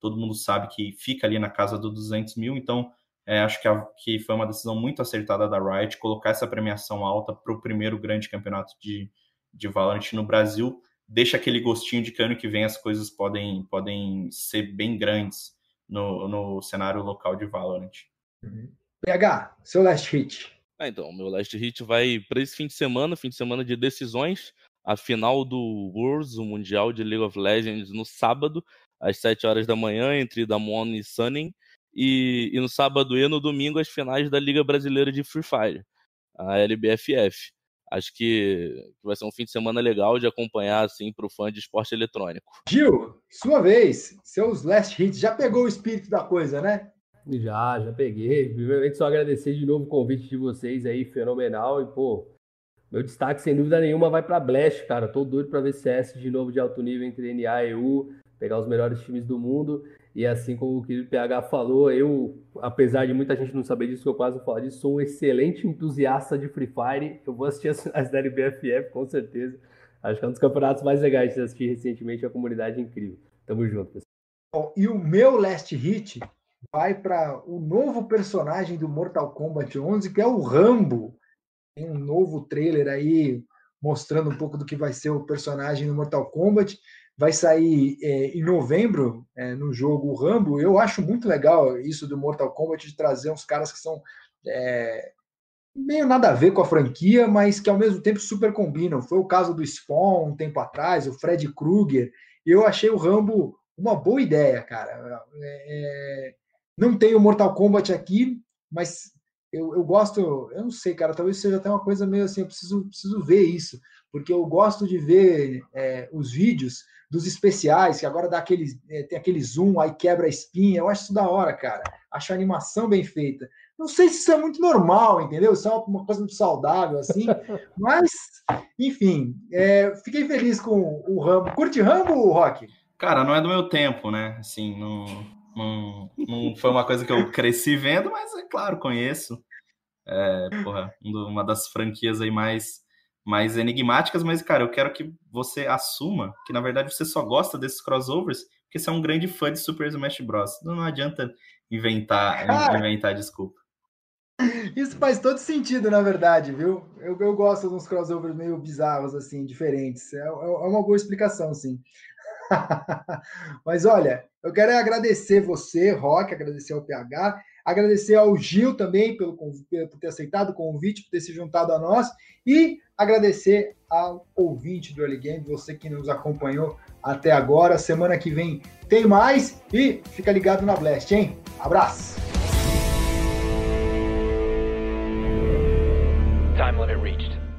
todo mundo sabe que fica ali na casa do duzentos mil, então é, acho que, a, que foi uma decisão muito acertada da Riot colocar essa premiação alta para o primeiro grande campeonato de, de Valorant no Brasil, deixa aquele gostinho de que ano que vem as coisas podem, podem ser bem grandes no, no cenário local de Valorant. Uhum. P H, seu last hit. Ah, então, meu last hit vai para esse fim de semana, fim de semana de decisões, a final do Worlds, o Mundial de League of Legends, no sábado, às sete horas da manhã, entre Damwon e Sunning, e, e no sábado e no domingo, as finais da Liga Brasileira de Free Fire, a L B F F. Acho que vai ser um fim de semana legal de acompanhar, assim, para o fã de esporte eletrônico. Gil, sua vez, seus last hits, já pegou o espírito da coisa, né? Já, já peguei. Primeiramente, só agradecer de novo o convite de vocês aí, fenomenal, e, pô... Meu destaque, sem dúvida nenhuma, vai pra Blast, cara. Tô doido pra ver C S de novo de alto nível entre N A e E U, pegar os melhores times do mundo. E assim como o querido P H falou, eu, apesar de muita gente não saber disso, que eu quase não falo disso, sou um excelente entusiasta de Free Fire. Eu vou assistir as finais da L B F F, com certeza. Acho que é um dos campeonatos mais legais de assistir recentemente, é uma comunidade incrível. Tamo junto, pessoal. Bom, e o meu last hit vai pra o novo personagem do Mortal Kombat onze, que é o Rambo. Tem um novo trailer aí mostrando um pouco do que vai ser o personagem no Mortal Kombat. Vai sair é, em novembro é, no jogo Rambo. Eu acho muito legal isso do Mortal Kombat, de trazer uns caras que são é, meio nada a ver com a franquia, mas que ao mesmo tempo super combinam. Foi o caso do Spawn um tempo atrás, o Fred Krueger. Eu achei o Rambo uma boa ideia, cara. É, não tem o Mortal Kombat aqui, mas... Eu, eu gosto, eu não sei, cara, talvez seja até uma coisa meio assim, eu preciso, preciso ver isso, porque eu gosto de ver é, os vídeos dos especiais, que agora dá aquele, é, tem aquele zoom, aí quebra a espinha, eu acho isso da hora, cara, acho a animação bem feita. Não sei se isso é muito normal, entendeu? Isso é uma coisa muito saudável, assim. Mas, enfim, é, fiquei feliz com o Rambo. Curte Rambo, Roque? Cara, não é do meu tempo, né? Assim, não, não, não foi uma coisa que eu cresci vendo, mas, é claro, conheço. É, porra, uma das franquias aí mais, mais enigmáticas, mas, cara, eu quero que você assuma que, na verdade, você só gosta desses crossovers porque você é um grande fã de Super Smash Bros. Não, não adianta inventar, cara, inventar desculpa. Isso faz todo sentido, na verdade, viu? Eu, eu gosto de uns crossovers meio bizarros, assim, diferentes. É, é uma boa explicação, sim. Mas, olha, eu quero agradecer você, Roque, agradecer ao P H, agradecer ao Gil também pelo, por ter aceitado o convite, por ter se juntado a nós, e agradecer ao ouvinte do Early Game, você que nos acompanhou até agora. Semana que vem tem mais e fica ligado na Blast, hein? Abraço! Time limit reached.